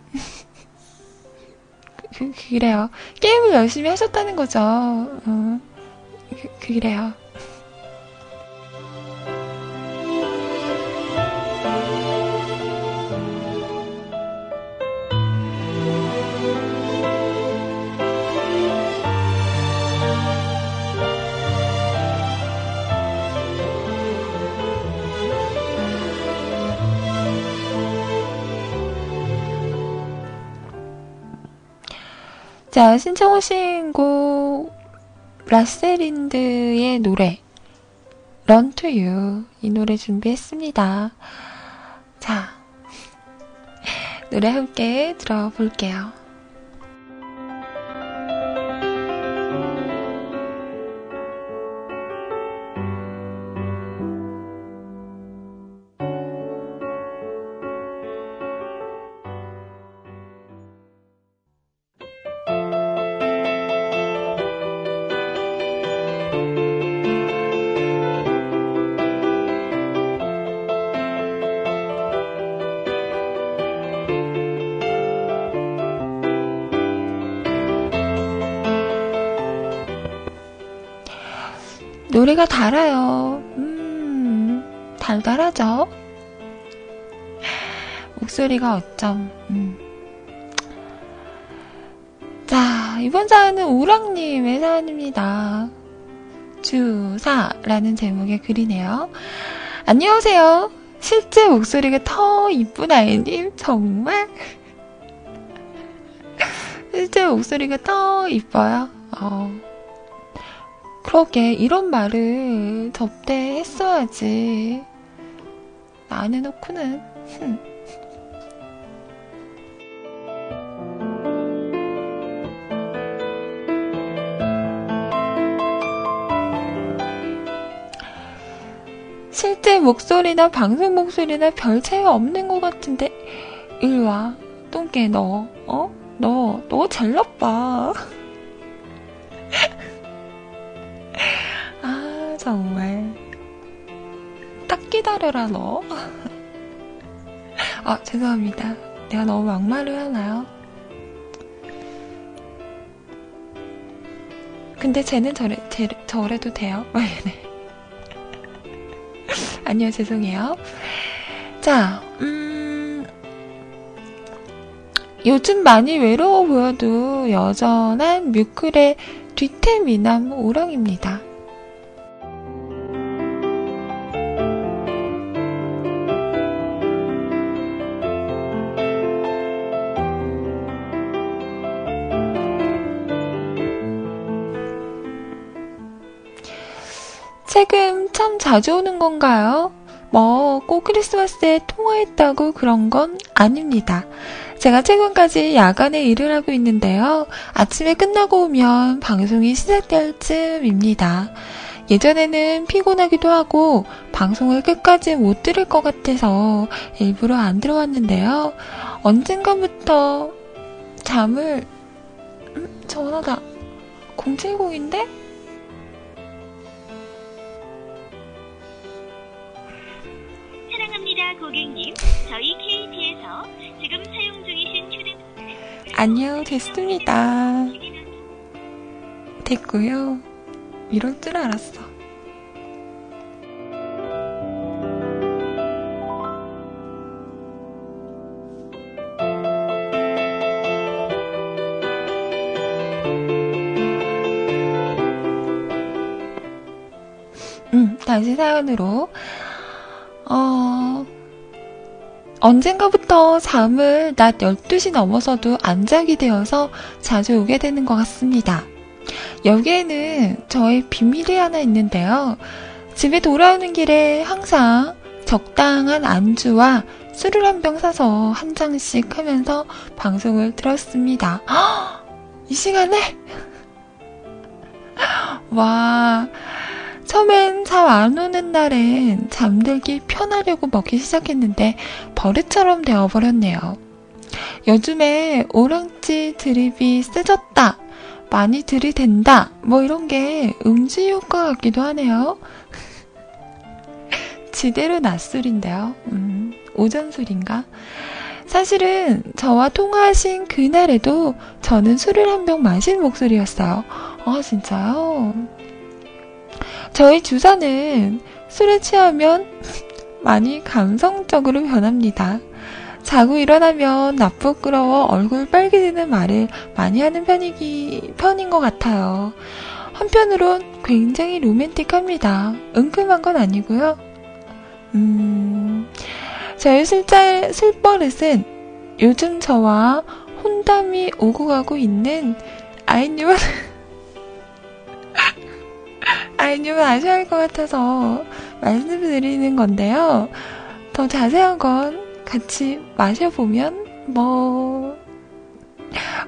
그, 그, 그래요. 게임을 열심히 하셨다는 거죠. 어, 그, 그, 그래요. 자, 신청하신 곡 라세린드의 노래 Run to You, 이 노래 준비했습니다. 자, 노래 함께 들어볼게요. 노래가 달아요. 음, 달달하죠? 목소리가 어쩜, 음. 자, 이번 사연은 오랑님의 사연입니다. 주사라는 제목의 글이네요. 안녕하세요. 실제 목소리가 더 이쁜 아이님, 정말? 실제 목소리가 더 이뻐요. 어. 그러게, 이런 말을 접대했어야지. 안 해놓고는. 실제 목소리나 방송 목소리나 별 차이 없는 것 같은데. 일와, 똥개 너, 어? 너, 너 잘 나빠. 정말 딱 기다려라 너. 아, 죄송합니다. 내가 너무 막말을 하나요? 근데 쟤는 저래, 쟤, 저래도 돼요? 네. 아니요, 죄송해요. 자, 음, 요즘 많이 외로워 보여도 여전한 뮤클의 뒤태 미남 오랑입니다. 책은 참 자주 오는 건가요? 뭐 꼭 크리스마스에 통화했다고 그런 건 아닙니다. 제가 최근까지 야간에 일을 하고 있는데요. 아침에 끝나고 오면 방송이 시작될 쯤입니다. 예전에는 피곤하기도 하고 방송을 끝까지 못 들을 것 같아서 일부러 안 들어왔는데요. 언젠가부터 잠을... 음, 전화다. 공칠공인데? 고객님, 저희 케이티에서 지금 사용 중이신 휴대폰을 안녕, 됐습니다. 됐고요. 이럴 줄 알았어. 음, 다시 사연으로. 어... 언젠가부터 잠을 낮 열두 시 넘어서도 안 자게 되어서 자주 오게 되는 것 같습니다. 여기에는 저의 비밀이 하나 있는데요. 집에 돌아오는 길에 항상 적당한 안주와 술을 한 병 사서 한 잔씩 하면서 방송을 들었습니다. 허! 이 시간에? 와... 처음엔 잠 안 오는 날엔 잠들기 편하려고 먹기 시작했는데 버릇처럼 되어버렸네요. 요즘에 오랑지 드립이 세졌다, 많이 들이댄다 뭐 이런 게 음주 효과 같기도 하네요. 지대로 낮술인데요. 음, 오전술인가? 사실은 저와 통화하신 그날에도 저는 술을 한 병 마신 목소리였어요. 아 진짜요? 저희 주사는 술에 취하면 많이 감성적으로 변합니다. 자고 일어나면 나 부끄러워 얼굴 빨개지는 말을 많이 하는 편이기, 편인 것 같아요. 한편으론 굉장히 로맨틱합니다. 은큼한 건 아니고요. 음, 저희 술자, 술버릇은 요즘 저와 혼담이 오고 가고 있는 아이님은 아이님은 아셔야 할 것 같아서 말씀드리는 건데요. 더 자세한 건 같이 마셔보면 뭐...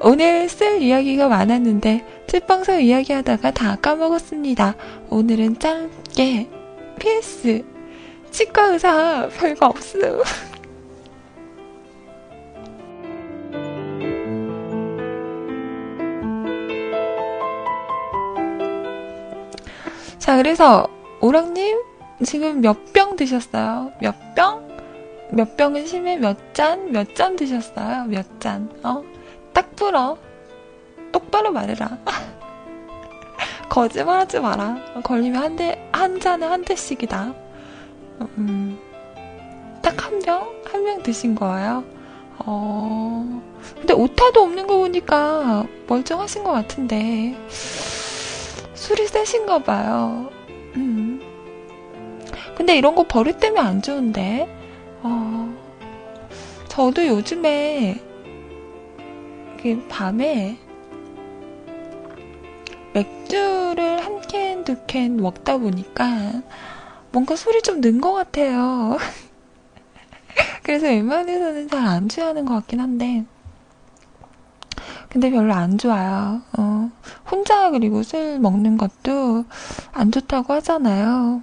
오늘 쓸 이야기가 많았는데 칠방서 이야기하다가 다 까먹었습니다. 오늘은 짧게. 피에스 치과 의사 별거 없음. 자, 그래서 오랑님 지금 몇 병 드셨어요? 몇 병? 몇 병은 심해? 몇 잔? 몇 잔 드셨어요? 몇 잔? 어? 딱 불어. 똑바로 말해라. 거짓말하지 마라. 걸리면 한 대, 한 잔은 한 대씩이다. 음, 딱 한 병? 한 병 드신 거예요? 어... 근데 오타도 없는 거 보니까 멀쩡하신 것 같은데... 술이 세신가 봐요. 음. 근데 이런 거 버릇 때문에 안 좋은데. 어. 저도 요즘에 밤에 맥주를 한 캔, 두 캔 먹다 보니까 뭔가 술이 좀 는 것 같아요. 그래서 웬만해서는 잘 안 취하는 것 같긴 한데. 근데 별로 안 좋아요. 어, 혼자 그리고 술 먹는 것도 안 좋다고 하잖아요.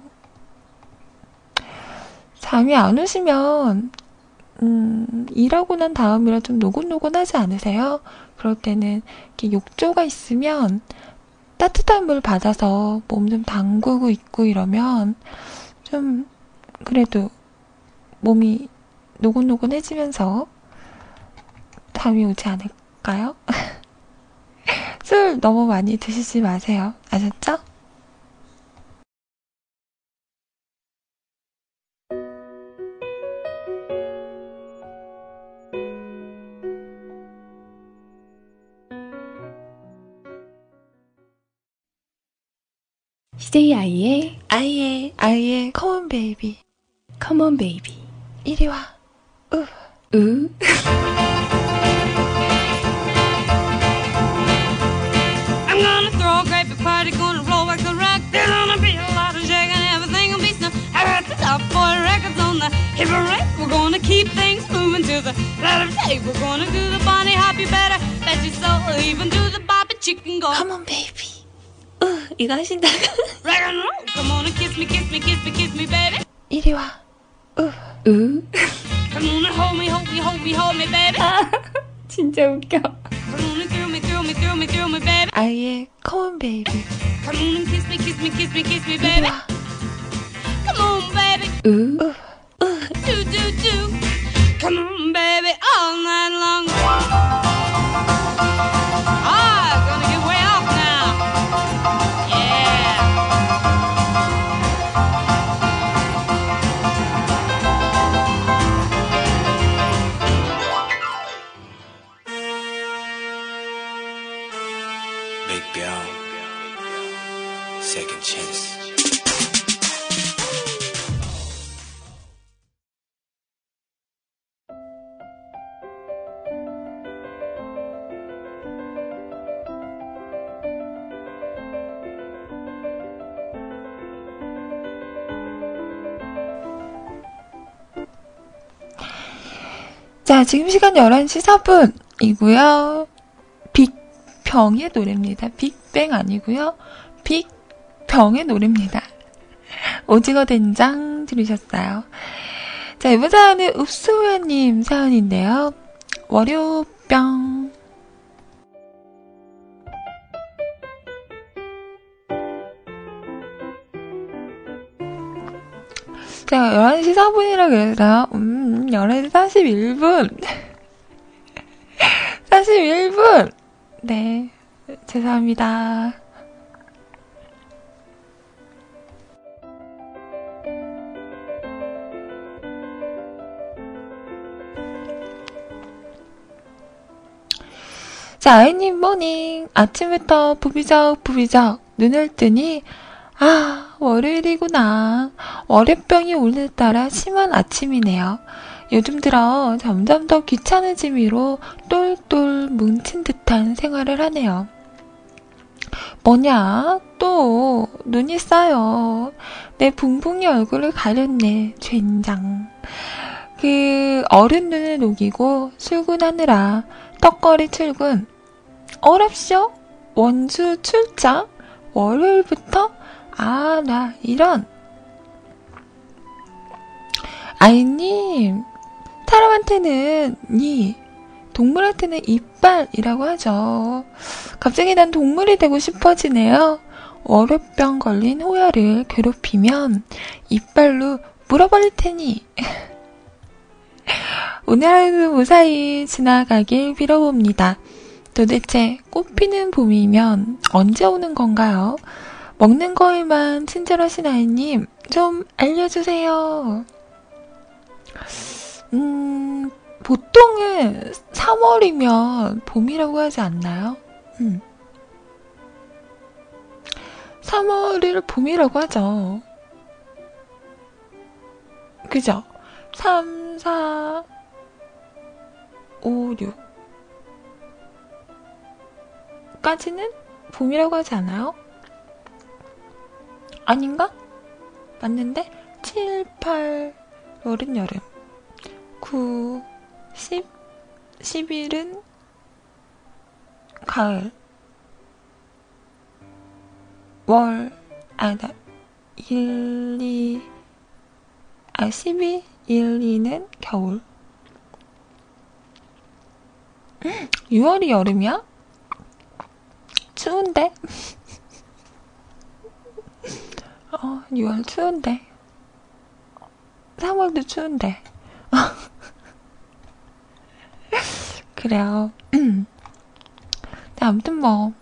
잠이 안 오시면 음, 일하고 난 다음이라 좀 노곤노곤하지 않으세요? 그럴 때는 이렇게 욕조가 있으면 따뜻한 물 받아서 몸 좀 담그고 있고 이러면 좀 그래도 몸이 노곤노곤해지면서 잠이 오지 않을까? 술 너무 많이 드시지 마세요. 아셨죠? 씨제이아이의 아이의 아이의 컴온 베이비 컴온 베이비 이리 와. 우. 우. We're gonna keep things moving to the right of day. We're gonna do the bunny hop, you better bet your soul. Even do the bobby chicken go. Come on, baby. Uh, 이거 하신다고? Rock and roll. Come on and kiss me, kiss me, kiss me, kiss me, baby. 이리 와. Uh, uh. Come on and hold me, hold me, hold me, hold me, baby. 아, 진짜 웃겨. Come on and throw me, throw me, throw me, throw me, baby. 아예, come on, baby. Come on and kiss me, kiss me, kiss me, kiss me, baby. Come on, baby. Uh, uh. Do, do, do. Come on, baby, all night long. Ah, gonna get way off now. Yeah. 자, 지금 시간 열한 시 사 분이고요. 빅뱅의 노래입니다. 빅뱅 아니고요. 빅뱅의 노래입니다. 오징어 된장 들으셨어요. 자, 이번 사연은 읍소연님 사연인데요. 월요병. 자, 열한 시 사 분이라 그랬어요. 음, 열한 시 사십일 분. 사십일 분! 네, 죄송합니다. 자, 아이님 모닝. 아침부터 부비적 부비적 눈을 뜨니 아, 월요일이구나. 월요병이 오늘따라 심한 아침이네요. 요즘 들어 점점 더 귀찮아짐으로 똘똘 뭉친 듯한 생활을 하네요. 뭐냐? 또 눈이 쌓여. 내 붕붕이 얼굴을 가렸네. 젠장. 그 어른 눈을 녹이고 출근하느라 떡거리 출근. 어랍쇼? 원주 출장? 월요일부터? 아, 나 이런. 아이님, 사람한테는 니, 동물한테는 이빨이라고 하죠. 갑자기 난 동물이 되고 싶어지네요. 월요병 걸린 호야를 괴롭히면 이빨로 물어버릴 테니. 오늘 하루 무사히 지나가길 빌어봅니다. 도대체 꽃피는 봄이면 언제 오는 건가요? 먹는 거에만 친절하신 아이님, 좀 알려주세요. 음, 보통은 삼월이면 봄이라고 하지 않나요? 음. 삼월을 봄이라고 하죠. 그죠? 삼, 사, 오, 육까지는 봄이라고 하지 않아요? 아닌가? 맞는데? 칠, 팔, 월은 여름, 구, 십, 십일은 가을, 월, 아니다, 일, 이, 아, 십이, 일, 이는 겨울. 유월이 여름이야? 추운데? 어, 유월 추운데. 삼월도 추운데. 그래요. 아무튼 뭐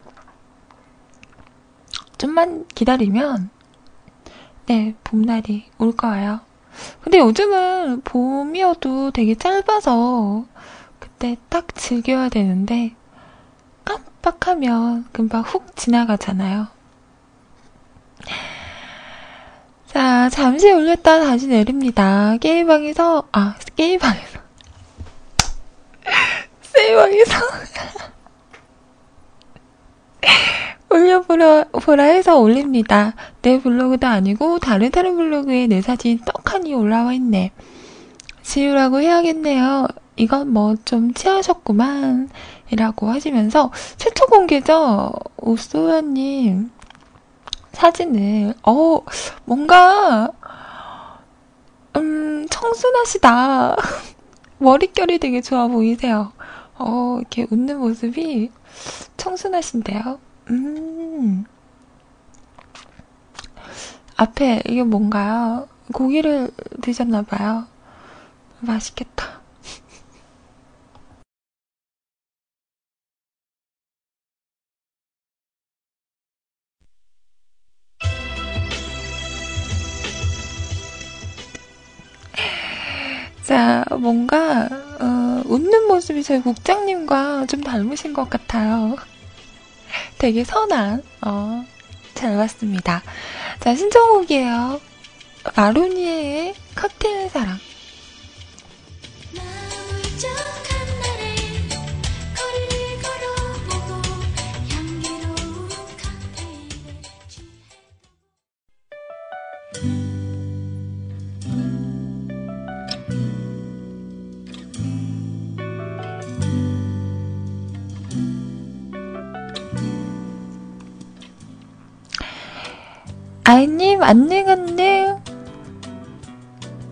좀만 기다리면 네, 봄날이 올 거예요. 근데 요즘은 봄이어도 되게 짧아서 그때 딱 즐겨야 되는데 깜빡하면 금방 훅 지나가잖아요. 자, 잠시 올렸다 다시 내립니다. 게임방에서, 아, 게임방에서. 세이방에서. 올려보라, 보라 해서 올립니다. 내 블로그도 아니고, 다른 다른 블로그에 내 사진 떡하니 올라와 있네. 지우라고 해야겠네요. 이건 뭐 좀 취하셨구만. 이라고 하시면서, 최초 공개죠? 읍소연님. 사진을, 어, 뭔가, 음, 청순하시다. 머릿결이 되게 좋아 보이세요. 어, 이렇게 웃는 모습이 청순하신데요. 음. 앞에, 이게 뭔가요? 고기를 드셨나봐요. 맛있겠다. 자, 뭔가 어, 웃는 모습이 저희 국장님과 좀 닮으신 것 같아요. 되게 선한, 어, 잘 봤습니다. 자, 신청곡이에요. 마로니에의 칵테일 사랑. 아이님 안녕 안녕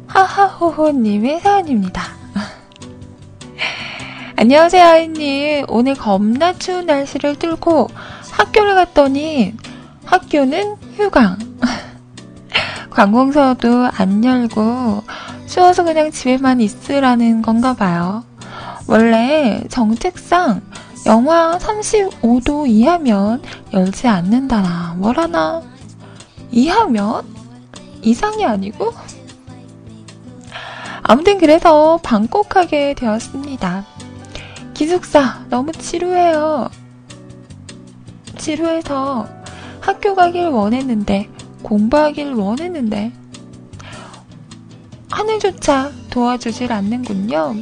하하호호님의 사연입니다. 안녕하세요 아이님. 오늘 겁나 추운 날씨를 뚫고 학교를 갔더니 학교는 휴강. 관공서도 안 열고 추워서 그냥 집에만 있으라는 건가 봐요. 원래 정책상 영하 삼십오 도 이하면 열지 않는다나 뭐라나. 이하면? 이상이 아니고? 아무튼 그래서 방콕하게 되었습니다. 기숙사 너무 지루해요. 지루해서 학교 가길 원했는데 공부하길 원했는데 하늘조차 도와주질 않는군요.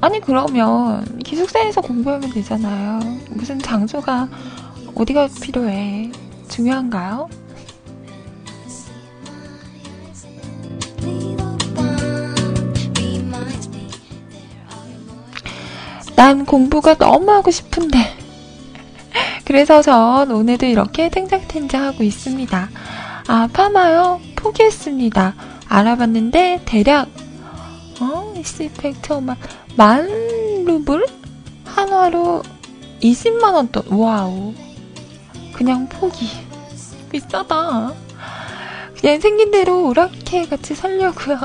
아니 그러면 기숙사에서 공부하면 되잖아요. 무슨 장소가 어디가 필요해. 중요한가요? 난 공부가 너무 하고 싶은데. 그래서 전 오늘도 이렇게 탱장탱장 하고 있습니다. 아, 파마요? 포기했습니다. 알아봤는데 대략 어? 이펙터만 만 루블? 한화로 이십만 원 돈. 와우. 그냥 포기. 비싸다. 그냥 생긴 대로 오락해 같이 살려고요.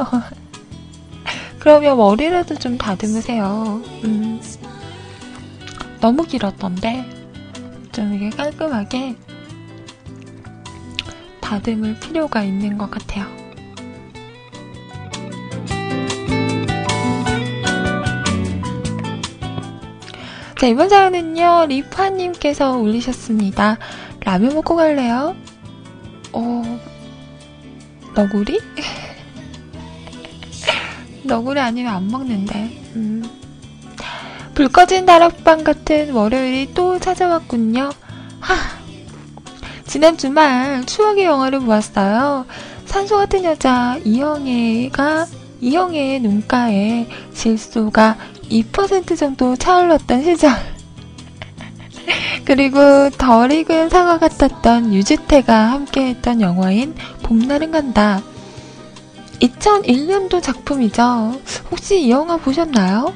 그러면 머리라도 좀 다듬으세요. 음, 너무 길었던데 좀 이게 깔끔하게 다듬을 필요가 있는 것 같아요. 자, 이번 사연은요 리파님께서 올리셨습니다. 라면 먹고 갈래요? 오, 너구리? 너구리 아니면 안 먹는데. 음. 불 꺼진 다락방 같은 월요일이 또 찾아왔군요. 하. 지난 주말 추억의 영화를 보았어요. 산소같은 여자 이영애가 이영애의 눈가에 질소가 이 퍼센트 정도 차올랐던 시절. 그리고 덜 익은 사과 같았던 유지태가 함께했던 영화인 봄날은 간다. 이천일 년도 작품이죠. 혹시 이 영화 보셨나요?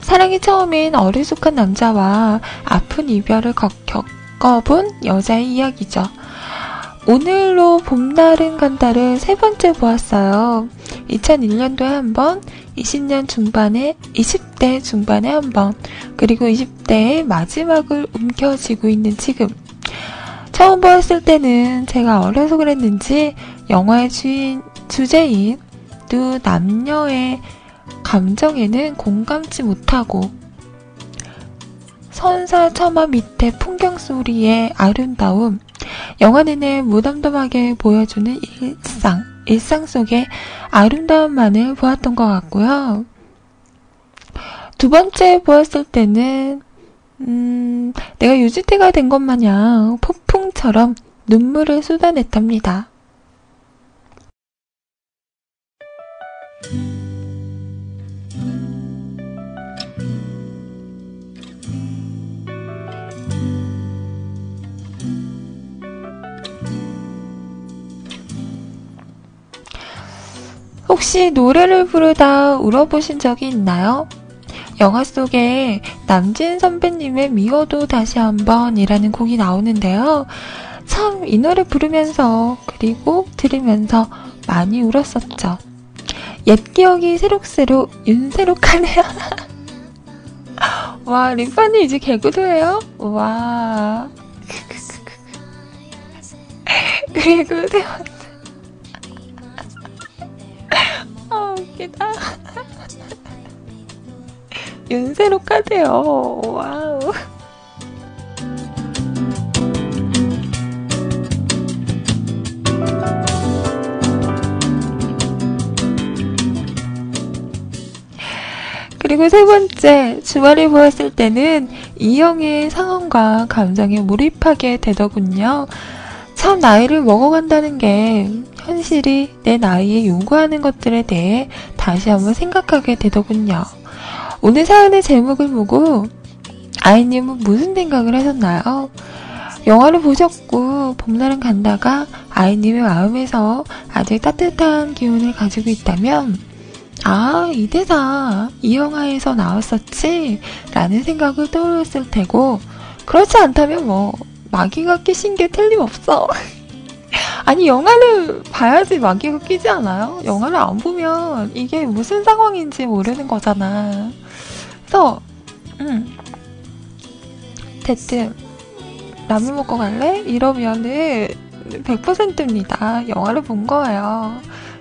사랑이 처음인 어리숙한 남자와 아픈 이별을 겪어본 여자의 이야기죠. 오늘로 봄날은 간다를 세 번째 보았어요. 이천일 년도에 한 번, 이십 년 중반에, 이십 대 중반에 한 번, 그리고 이십 대의 마지막을 움켜쥐고 있는 지금. 처음 보았을 때는 제가 어려서 그랬는지 영화의 주인, 주제인 두 남녀의 감정에는 공감치 못하고 선사처마 밑에 풍경 소리의 아름다움, 영화 내내 무덤덤하게 보여주는 일상, 일상 속의 아름다움만을 보았던 것 같고요. 두 번째 보았을 때는 음, 내가 유지태가 된 것 마냥 폭풍처럼 눈물을 쏟아냈답니다. 혹시 노래를 부르다 울어보신 적이 있나요? 영화 속에 남진 선배님의 미워도 다시 한번 이라는 곡이 나오는데요. 참 이 노래 부르면서 그리고 들으면서 많이 울었었죠. 옛 기억이 새록새록 윤새록하네요. 와, 림파님 이제 개구도예요? 와. 그리고 세 번째. 아, 웃기다. 윤새록하대요. 와우. 그리고 세 번째, 주말에 보았을 때는 이영애의 상황과 감정에 몰입하게 되더군요. 참 나이를 먹어간다는 게 현실이 내 나이에 요구하는 것들에 대해 다시 한번 생각하게 되더군요. 오늘 사연의 제목을 보고 아이님은 무슨 생각을 하셨나요? 영화를 보셨고 봄날은 간다가 아이님의 마음에서 아직 따뜻한 기운을 가지고 있다면 아, 이 대사 이 영화에서 나왔었지? 라는 생각을 떠올렸을 테고, 그렇지 않다면 뭐 마귀가 끼신 게 틀림없어. 아니, 영화를 봐야지 마귀가 끼지 않아요? 영화를 안 보면 이게 무슨 상황인지 모르는 거잖아. 그래서 음, 대뜸 라면 먹고 갈래? 이러면은 백 퍼센트입니다. 영화를 본 거예요.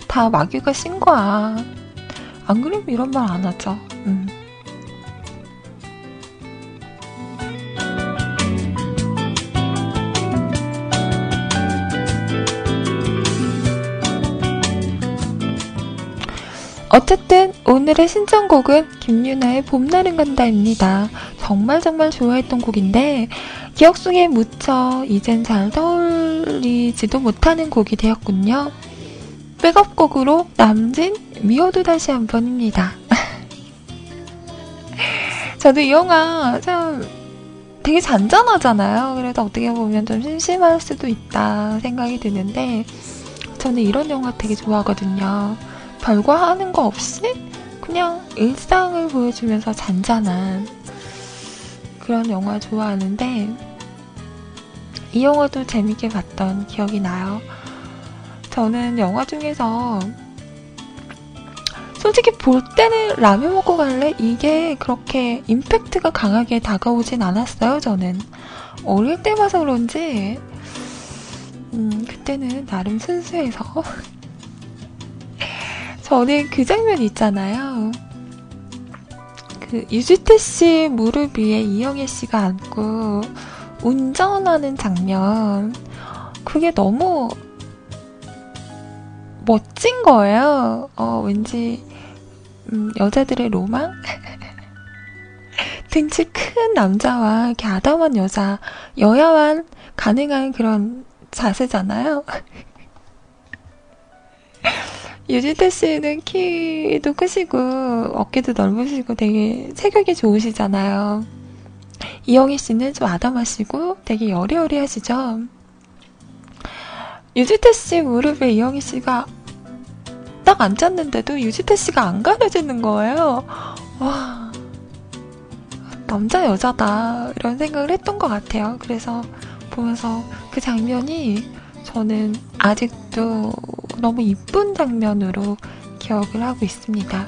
다 마귀가 신 거야. 안 그러면 이런 말 안 하죠. 음. 어쨌든 오늘의 신청곡은 김유나의 봄날은 간다입니다. 정말 정말 좋아했던 곡인데 기억 속에 묻혀 이젠 잘 떠올리지도 못하는 곡이 되었군요. 백업곡으로 남진 미워도 다시 한 번입니다. 저도 이 영화 참 되게 잔잔하잖아요. 그래서 어떻게 보면 좀 심심할 수도 있다 생각이 드는데, 저는 이런 영화 되게 좋아하거든요. 별거 하는 거 없이 그냥 일상을 보여주면서 잔잔한 그런 영화 좋아하는데, 이 영화도 재밌게 봤던 기억이 나요. 저는 영화 중에서 솔직히 볼 때는 라면 먹고 갈래? 이게 그렇게 임팩트가 강하게 다가오진 않았어요. 저는 어릴 때 봐서 그런지 음, 그때는 나름 순수해서 저는 그 장면 있잖아요. 그 유지태 씨 무릎 위에 이영애 씨가 앉고 운전하는 장면. 그게 너무 멋진 거예요. 어, 왠지 음, 여자들의 로망? 등치 큰 남자와 이렇게 아담한 여자, 여야만 가능한 그런 자세잖아요. 유지태 씨는 키도 크시고 어깨도 넓으시고 되게 체격이 좋으시잖아요. 이영애 씨는 좀 아담하시고 되게 여리여리하시죠. 유지태 씨 무릎에 이영애 씨가 딱 앉았는데도 유지태 씨가 안 가려지는 거예요. 와, 남자 여자다 이런 생각을 했던 것 같아요. 그래서 보면서 그 장면이 저는 아직도 너무 이쁜 장면으로 기억을 하고 있습니다.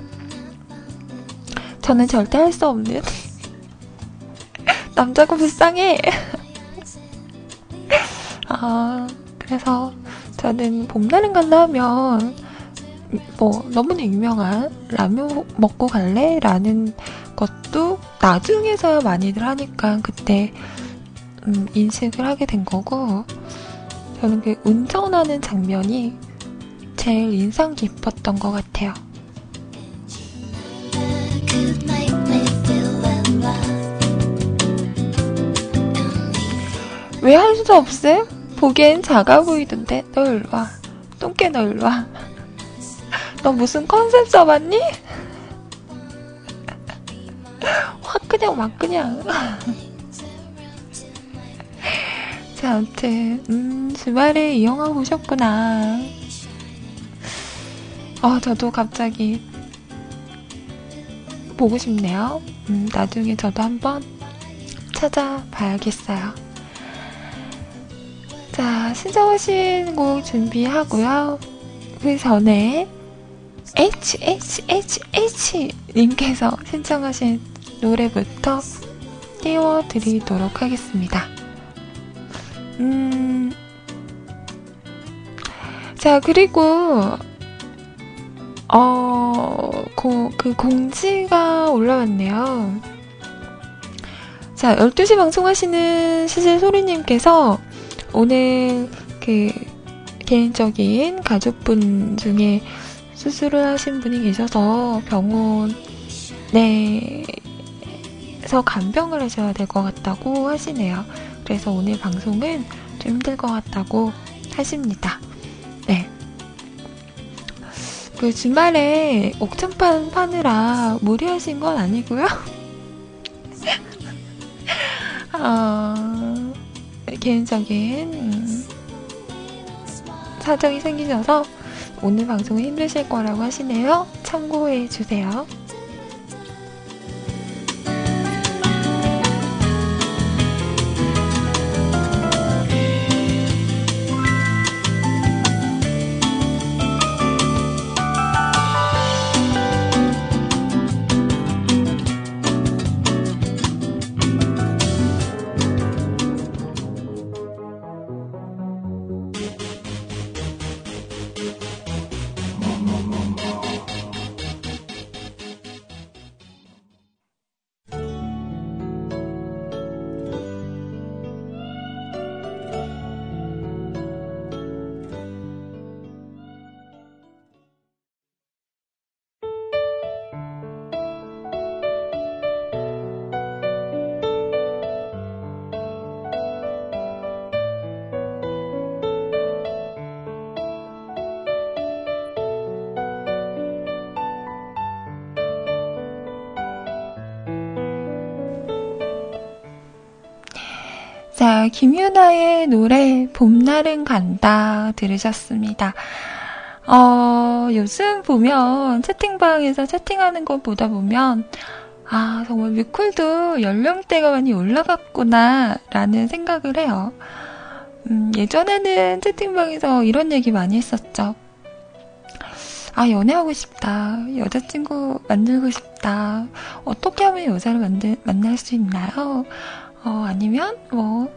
저는 절대 할 수 없는 남자고 불쌍해. 아, 그래서 저는 봄날은 간다 하면 뭐 너무나 유명한 라면 먹고 갈래? 라는 것도 나중에서야 많이들 하니까 그때 음, 인식을 하게 된 거고, 저는 그 운전하는 장면이 제일 인상 깊었던 것 같아요. 왜 할 수 없음? 보기엔 작아 보이던데 너 일로와. 똥개 너 일로와. 너 무슨 컨셉 써봤니? 확 그냥 막 그냥. 자, 아무튼 음, 주말에 이 영화 보셨구나. 아, 저도 갑자기 보고 싶네요. 음, 나중에 저도 한번 찾아봐야겠어요. 자, 신청하신 곡 준비하고요. 그 전에 에이치 에이치 에이치 에이치 님께서 신청하신 노래부터 띄워드리도록 하겠습니다. 음, 자, 그리고 어, 고, 그 공지가 올라왔네요. 자, 열두 시 방송하시는 시실소리님께서 오늘 그 개인적인 가족분 중에 수술을 하신 분이 계셔서 병원 내에서 간병을 하셔야 될 것 같다고 하시네요. 그래서 오늘 방송은 좀 힘들 것 같다고 하십니다. 네. 그 주말에 옥천판 파느라 무리하신 건 아니고요. 어, 개인적인 음, 사정이 생기셔서 오늘 방송은 힘드실 거라고 하시네요. 참고해 주세요. 자, 김유나의 노래 봄날은 간다 들으셨습니다. 어, 요즘 보면 채팅방에서 채팅하는 거 보다 보면 아, 정말 뮤쿨도 연령대가 많이 올라갔구나 라는 생각을 해요. 음, 예전에는 채팅방에서 이런 얘기 많이 했었죠. 아, 연애하고 싶다. 여자친구 만들고 싶다. 어떻게 하면 여자를 만들, 만날 수 있나요? 어, 아니면 뭐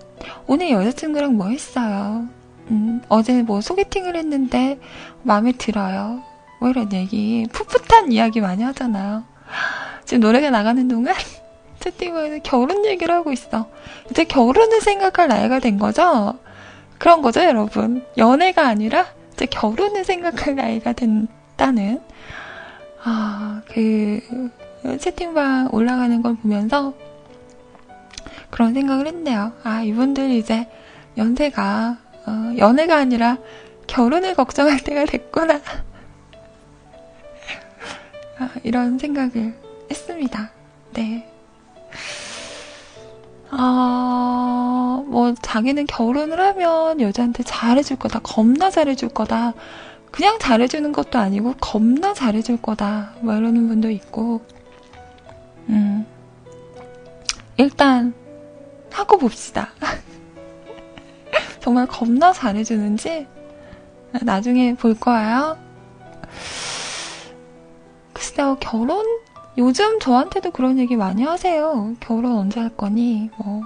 오늘 여자친구랑 뭐 했어요? 음, 어제 뭐 소개팅을 했는데 마음에 들어요. 뭐 이런 얘기, 풋풋한 이야기 많이 하잖아요. 지금 노래가 나가는 동안 채팅방에서 결혼 얘기를 하고 있어. 이제 결혼을 생각할 나이가 된 거죠? 그런 거죠, 여러분. 연애가 아니라 이제 결혼을 생각할 나이가 된다는, 아, 그 채팅방 올라가는 걸 보면서 그런 생각을 했네요. 아, 이분들 이제 연세가 어, 연애가 아니라 결혼을 걱정할 때가 됐구나. 아, 이런 생각을 했습니다. 네. 어, 뭐 자기는 결혼을 하면 여자한테 잘해줄 거다, 겁나 잘해줄 거다, 그냥 잘해주는 것도 아니고 겁나 잘해줄 거다, 뭐 이러는 분도 있고. 음, 일단 하고 봅시다. 정말 겁나 잘해주는지 나중에 볼 거예요. 글쎄요, 결혼? 요즘 저한테도 그런 얘기 많이 하세요. 결혼 언제 할 거니? 뭐.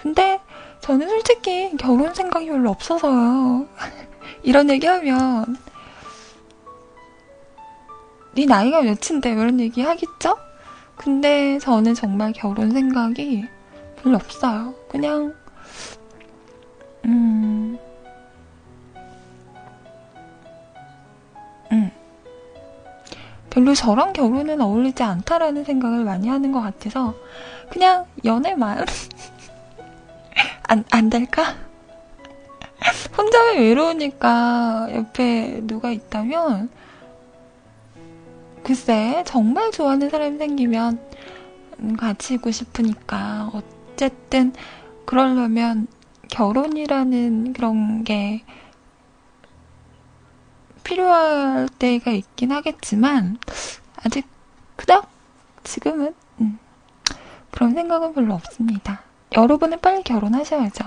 근데 저는 솔직히 결혼 생각이 별로 없어서요. 이런 얘기하면 네 나이가 몇인데 이런 얘기 하겠죠? 근데 저는 정말 결혼 생각이 별로 없어요. 그냥 음, 음, 별로 저랑 결혼은 어울리지 않다라는 생각을 많이 하는 것 같아서 그냥 연애만 안, 안 될까? 혼자만 외로우니까 옆에 누가 있다면, 글쎄, 정말 좋아하는 사람이 생기면 같이 있고 싶으니까, 어쨌든 그러려면 결혼이라는 그런 게 필요할 때가 있긴 하겠지만 아직 그닥 지금은 음, 그런 생각은 별로 없습니다. 여러분은 빨리 결혼하셔야죠.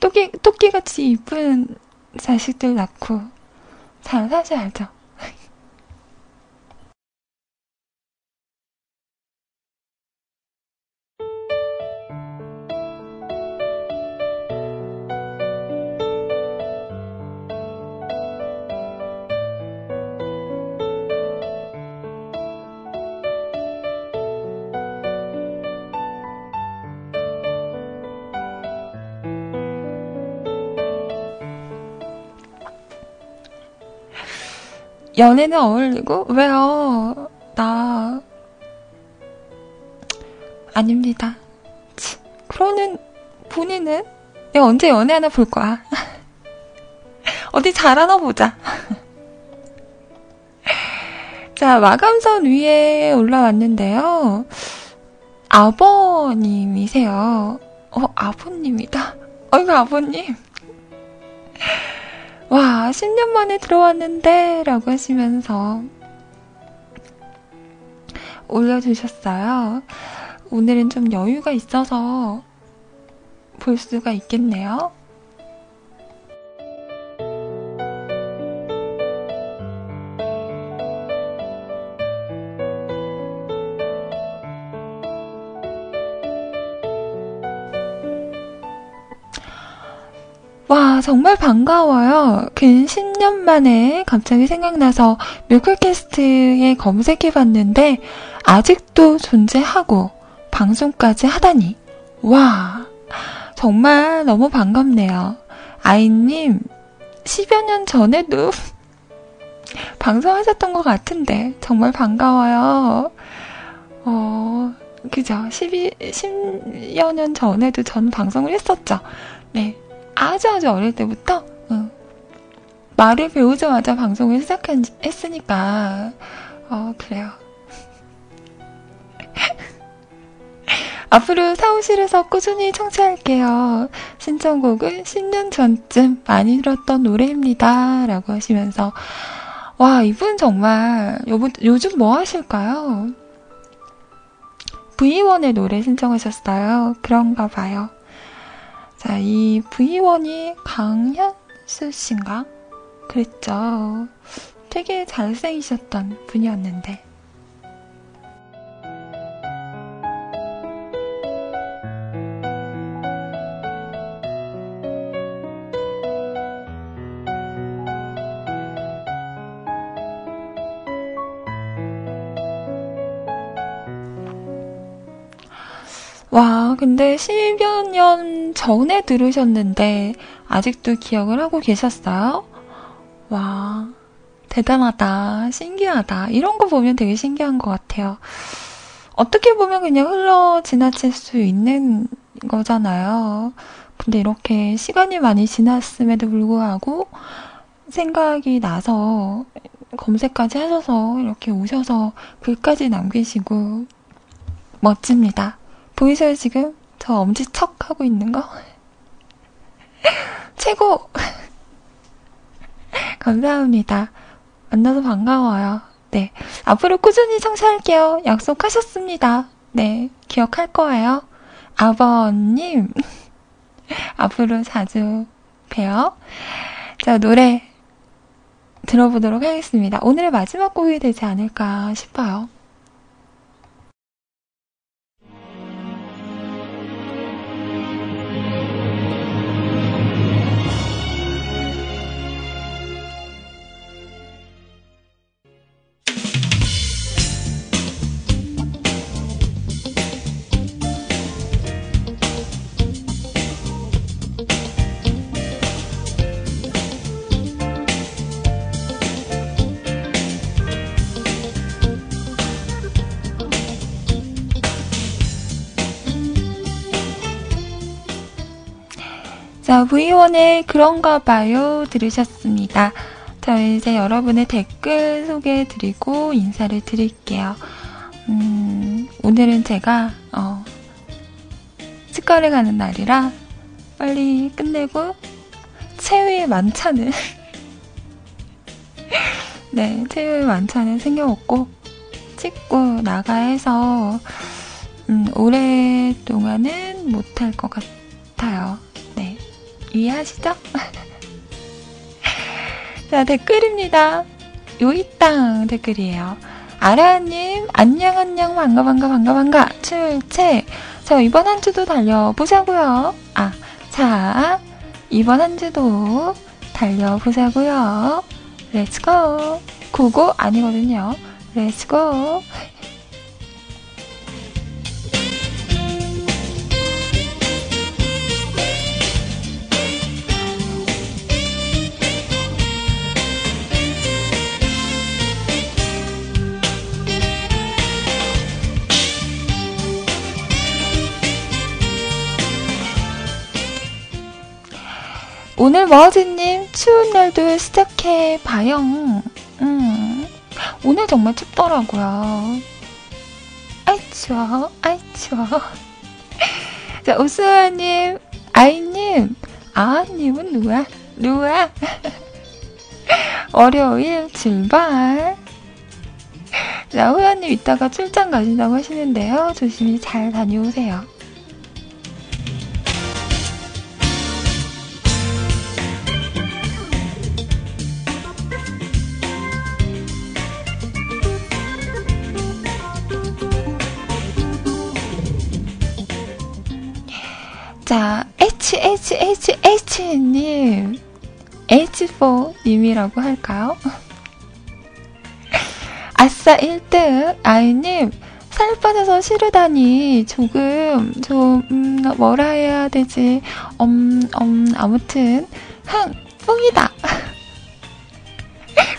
토끼, 토끼같이 이쁜 자식들 낳고 잘 사셔야죠. 연애는 어울리고 왜요? 나 아닙니다. 치, 그러는 본인은 내가 언제 연애하나 볼 거야. 어디 잘하나 보자. 자, 마감선 위에 올라왔는데요. 아버님이세요. 어, 아버님이다. 어이구, 아버님. 와, 십 년 만에 들어왔는데 라고 하시면서 올려주셨어요. 오늘은 좀 여유가 있어서 볼 수가 있겠네요. 와, 정말 반가워요. 근 십 년 만에 갑자기 생각나서 뮤클캐스트에 검색해봤는데 아직도 존재하고 방송까지 하다니. 와, 정말 너무 반갑네요. 아이님, 십여 년 전에도 방송하셨던 것 같은데 정말 반가워요. 어, 그죠. 십여 년 전에도 전 방송을 했었죠. 네. 아주 아주 어릴 때부터 응. 말을 배우자마자 방송을 시작했으니까 어 그래요. 앞으로 사무실에서 꾸준히 청취할게요. 신청곡은 십 년 전쯤 많이 들었던 노래입니다 라고 하시면서, 와, 이분 정말 요번, 요즘 뭐 하실까요? 브이원의 노래 신청하셨어요. 그런가 봐요. 자, 이 브이원이 강현수 씨인가? 그랬죠. 되게 잘생기셨던 분이었는데. 와, 근데 십여 년 전에 들으셨는데 아직도 기억을 하고 계셨어요? 와, 대단하다, 신기하다. 이런 거 보면 되게 신기한 것 같아요. 어떻게 보면 그냥 흘러 지나칠 수 있는 거잖아요. 근데 이렇게 시간이 많이 지났음에도 불구하고 생각이 나서 검색까지 하셔서 이렇게 오셔서 글까지 남기시고 멋집니다. 보이세요, 지금? 저 엄지 척 하고 있는 거? 최고! 감사합니다. 만나서 반가워요. 네. 앞으로 꾸준히 청취할게요. 약속하셨습니다. 네. 기억할 거예요. 아버님. 앞으로 자주 봬요. 자, 노래 들어보도록 하겠습니다. 오늘의 마지막 곡이 되지 않을까 싶어요. 자, 브이원의 그런가봐요 들으셨습니다. 자, 이제 여러분의 댓글 소개해드리고 인사를 드릴게요. 음, 오늘은 제가 어, 치과를 가는 날이라 빨리 끝내고 최후의 만찬을 네, 최후의 만찬을 챙겨먹고 찍고 나가 해서 음, 오랫동안은 못할 것 같아요. 이해하시죠? 자, 댓글입니다. 요이땅 댓글이에요. 아라님, 안녕 안녕 반가 반가 반가 반가 출첵. 자, 이번 한 주도 달려보자고요. 아, 자, 이번 한 주도 달려보자고요. 렛츠고. 고고 아니거든요. 렛츠고. 오늘 머즈님 추운 날도 시작해 봐요. 음, 오늘 정말 춥더라고요. 아이 추워, 아이 추워. 자, 오수아님, 아이님, 아님은 누야, 누야. 월요일 출발. 자, 호연님 이따가 출장 가신다고 하시는데요. 조심히 잘 다녀오세요. 자, 에이치 에이치 에이치 에이치님, 에이치 포님이라고 할까요? 아싸 일 등. 아이님, 살 빠져서 시르다니 조금 좀 음, 뭐라 해야 되지? 음, 음, 아무튼 흥, 뿡이다.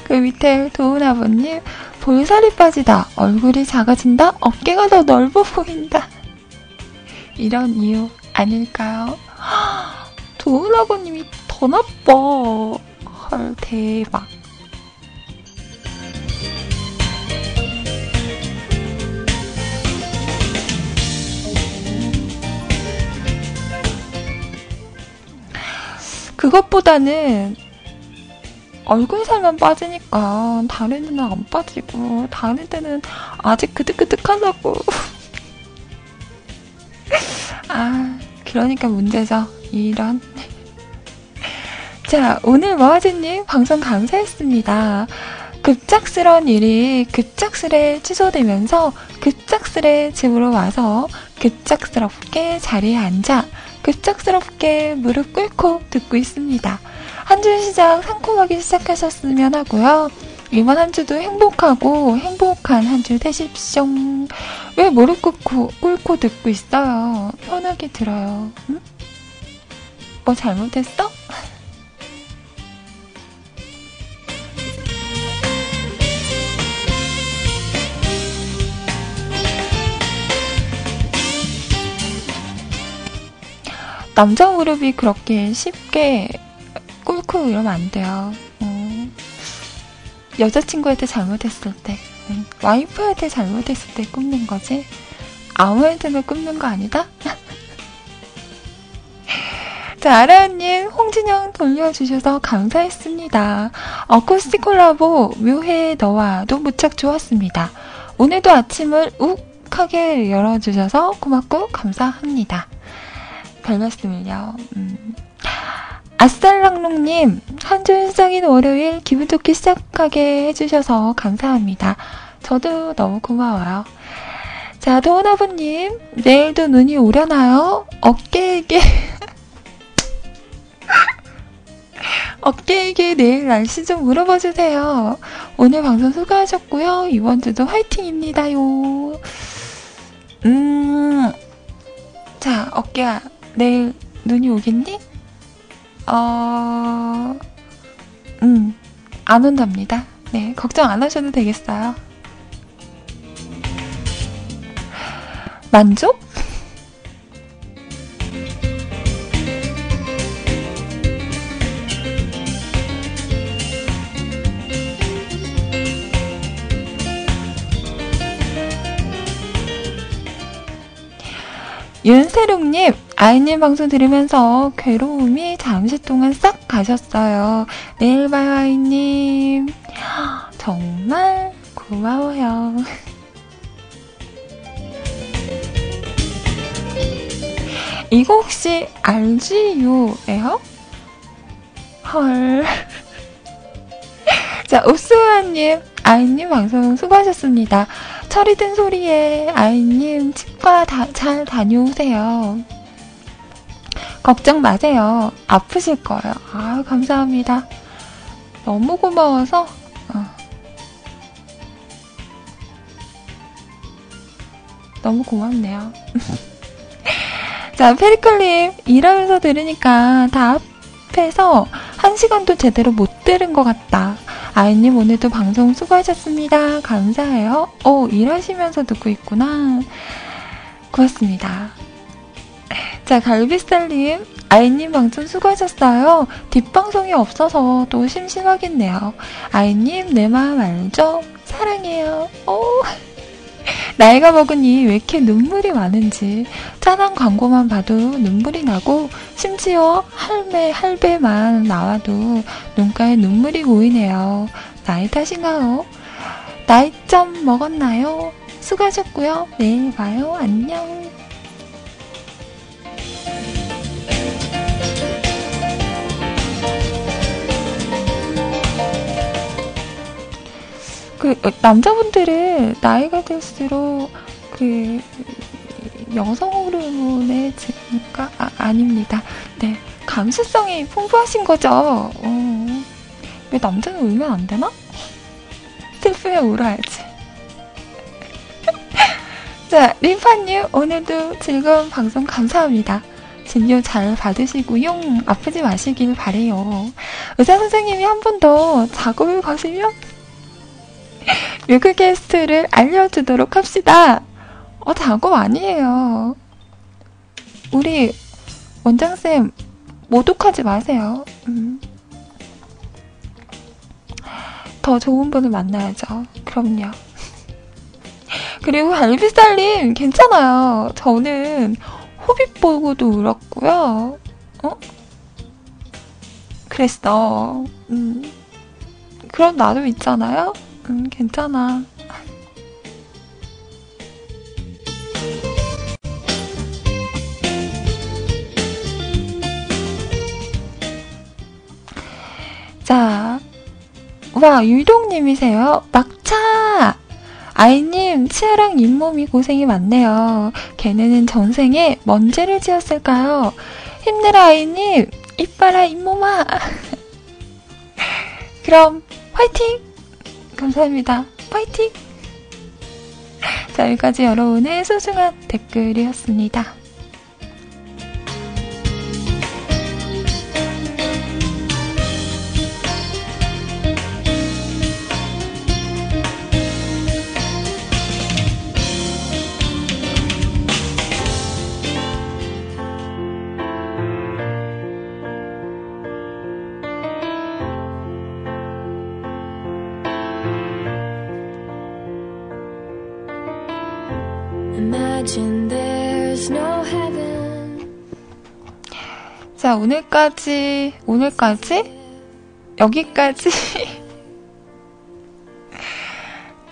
그 밑에 도훈아버님, 볼살이 빠지다, 얼굴이 작아진다, 어깨가 더 넓어 보인다. 이런 이유 아닐까요? 도훈아버님이 더 나빠. 헐, 대박. 그것보다는 얼굴 살만 빠지니까 다른 데는 안 빠지고, 다른 데는 아직 그득그득하다고. 아, 그러니까 문제죠. 이런. 자, 오늘 머아지님 방송 감사했습니다. 급작스런 일이 급작스레 취소되면서 급작스레 집으로 와서 급작스럽게 자리에 앉아 급작스럽게 무릎 꿇고 듣고 있습니다. 한 주 시작 상큼하게 시작하셨으면 하고요. 이번 한 주도 행복하고 행복한 한 주 되십시오. 왜 무릎 꿇고, 꿇고 듣고 있어요? 편하게 들어요. 응? 뭐 잘못했어? 남자 무릎이 그렇게 쉽게 꿇고 이러면 안 돼요. 음. 여자친구한테 잘못했을 때, 음. 와이프한테 잘못했을 때 꿇는 거지. 아무한테나 꿇는 거 아니다? 자, 아라님, 홍진영 돌려주셔서 감사했습니다. 어쿠스틱 콜라보 묘해 너와도 무척 좋았습니다. 오늘도 아침을 욱하게 열어주셔서 고맙고 감사합니다. 별말씀을요. 음. 아쌀랑롱님, 한주 시작인 월요일 기분 좋게 시작하게 해주셔서 감사합니다. 저도 너무 고마워요. 자, 도훈아부님, 내일도 눈이 오려나요? 어깨에게 어깨에게 내일 날씨 좀 물어봐주세요. 오늘 방송 수고하셨고요. 이번 주도 화이팅입니다요. 음... 자, 어깨야, 내일 눈이 오겠니? 어, 음, 안 온답니다. 네, 걱정 안 하셔도 되겠어요. 만족? 윤세롱님, 아이님 방송 들으면서 괴로움이 잠시 동안 싹 가셨어요. 내일 봐요, 아이님. 정말 고마워요. 이거 혹시 알지요예요? 헐. 자, 옵수아님, 아이님 방송 수고하셨습니다. 철이 든 소리에 아이님 치과 다, 잘 다녀오세요. 걱정 마세요. 아프실 거예요. 아, 감사합니다. 너무 고마워서. 어. 너무 고맙네요. 자, 페리클님, 일하면서 들으니까 다 앞에서 한 시간도 제대로 못 들은 것 같다. 아이님, 오늘도 방송 수고하셨습니다. 감사해요. 오, 일하시면서 듣고 있구나. 고맙습니다. 자, 갈비살님, 아이님 방송 수고하셨어요. 뒷방송이 없어서 또 심심하겠네요. 아이님 내 마음 알죠? 사랑해요. 오. 나이가 먹으니 왜 이렇게 눈물이 많은지 짠한 광고만 봐도 눈물이 나고 심지어 할매 할배만 나와도 눈가에 눈물이 고이네요. 나이 탓인가요? 나이 좀 먹었나요? 수고하셨고요. 내일 봐요. 안녕. 그 남자분들은 나이가 들수록 그 여성 호르몬의 증가 아, 아닙니다. 네, 감수성이 풍부하신 거죠. 어. 왜 남자는 울면 안 되나? 슬프에 울어야지. 자, 림파님 오늘도 즐거운 방송 감사합니다. 진료 잘 받으시고요. 아프지 마시길 바래요. 의사 선생님이 한 번 더 작업을 가시면. 뮤클캐스트를 알려주도록 합시다. 어, 작업 아니에요. 우리 원장쌤 모독하지 마세요. 음. 더 좋은 분을 만나야죠. 그럼요. 그리고 알비살님 괜찮아요. 저는 호빗 보고도 울었고요. 어? 그랬어. 음. 그런 나도 있잖아요. 음, 괜찮아. 자, 와, 유동님이세요. 막차! 아이님, 치아랑 잇몸이 고생이 많네요. 걔네는 전생에 뭔 죄를 지었을까요? 힘내라, 아이님! 이빨아, 잇몸아! 그럼, 화이팅! 감사합니다. 파이팅! 자, 여기까지 여러분의 소중한 댓글이었습니다. 자, 오늘까지 오늘까지 여기까지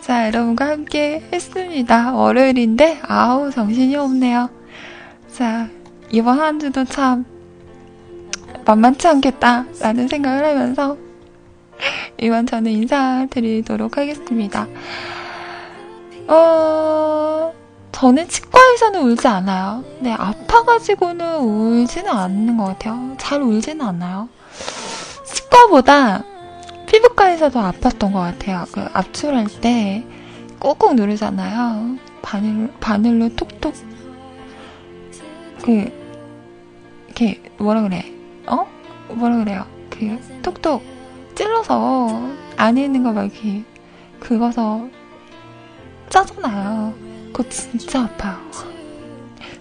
자, 여러분과 함께 했습니다. 월요일인데 아우 정신이 없네요. 자, 이번 한 주도 참 만만치 않겠다 라는 생각을 하면서 이만 저는 인사드리도록 하겠습니다. 어... 저는 치과에서는 울지 않아요. 네, 아파가지고는 울지는 않는 것 같아요. 잘 울지는 않아요. 치과보다 피부과에서 더 아팠던 것 같아요. 그 압출할 때 꾹꾹 누르잖아요. 바늘, 바늘로 톡톡, 그, 이렇게, 뭐라 그래? 어? 뭐라 그래요? 그, 톡톡 찔러서 안에 있는 거 막 이렇게 긁어서 짜잖아요. 그거 진짜 아파요.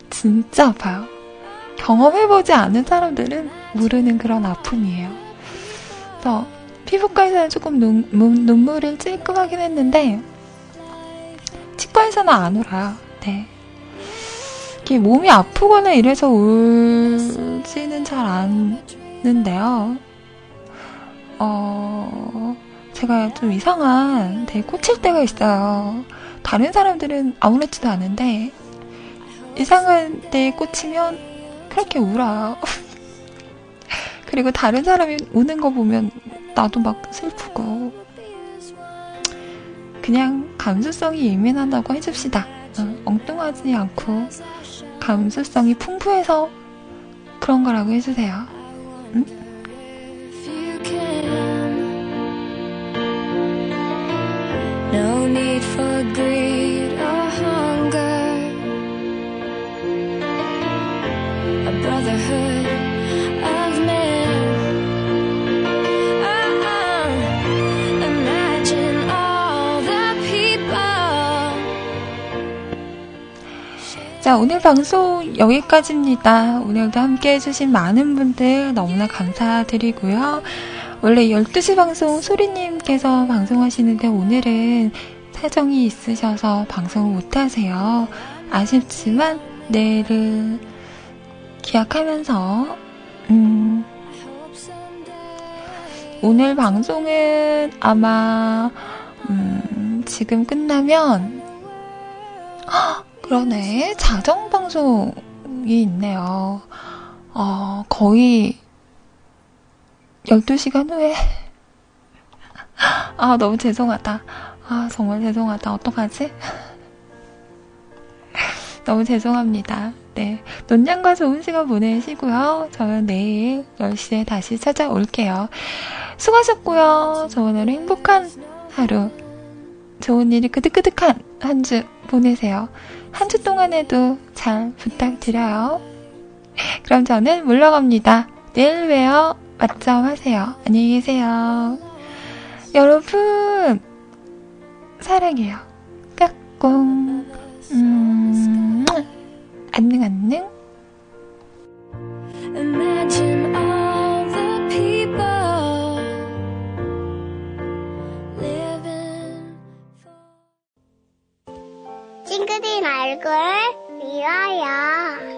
진짜 아파요. 경험해보지 않은 사람들은 모르는 그런 아픔이에요. 그래서 피부과에서는 조금 눈, 눈물을 찔끔하긴 했는데 치과에서는 안 울어요. 네. 이게 몸이 아프거나 이래서 울지는 잘 않는데요. 어, 제가 좀 이상한 되게 꽂힐 때가 있어요. 다른 사람들은 아무렇지도 않은데 이상한 데에 꽂히면 그렇게 울어요. 그리고 다른 사람이 우는 거 보면 나도 막 슬프고 그냥 감수성이 예민하다고 해줍시다. 응, 엉뚱하지 않고 감수성이 풍부해서 그런 거라고 해주세요. 응? No need for greed or hunger. A brotherhood of men. Oh, imagine all the people. 자, 오늘 방송 여기까지입니다. 오늘도 함께 해주신 많은 분들 너무나 감사드리고요. 원래 열두 시 방송 소리님께서 방송하시는데 오늘은 사정이 있으셔서 방송을 못하세요. 아쉽지만 내일을 기약하면서 음, 오늘 방송은 아마 음, 지금 끝나면 헉, 그러네, 자정 방송이 있네요. 어, 거의 열두 시간 후에 아, 너무 죄송하다. 아, 정말 죄송하다. 어떡하지? 너무 죄송합니다. 네, 논양과 좋은 시간 보내시고요. 저는 내일 열 시에 다시 찾아올게요. 수고하셨고요. 저 오늘 행복한 하루, 좋은 일이 그득그득한 한 주 보내세요. 한 주 동안에도 잘 부탁드려요. 그럼 저는 물러갑니다. 내일 봬요. 맞점 하세요. 안녕히 계세요. 여러분 사랑해요. 까꿍. 음, 안녕 안녕. Imagine all the people living for... 찡그린 얼굴 미워요.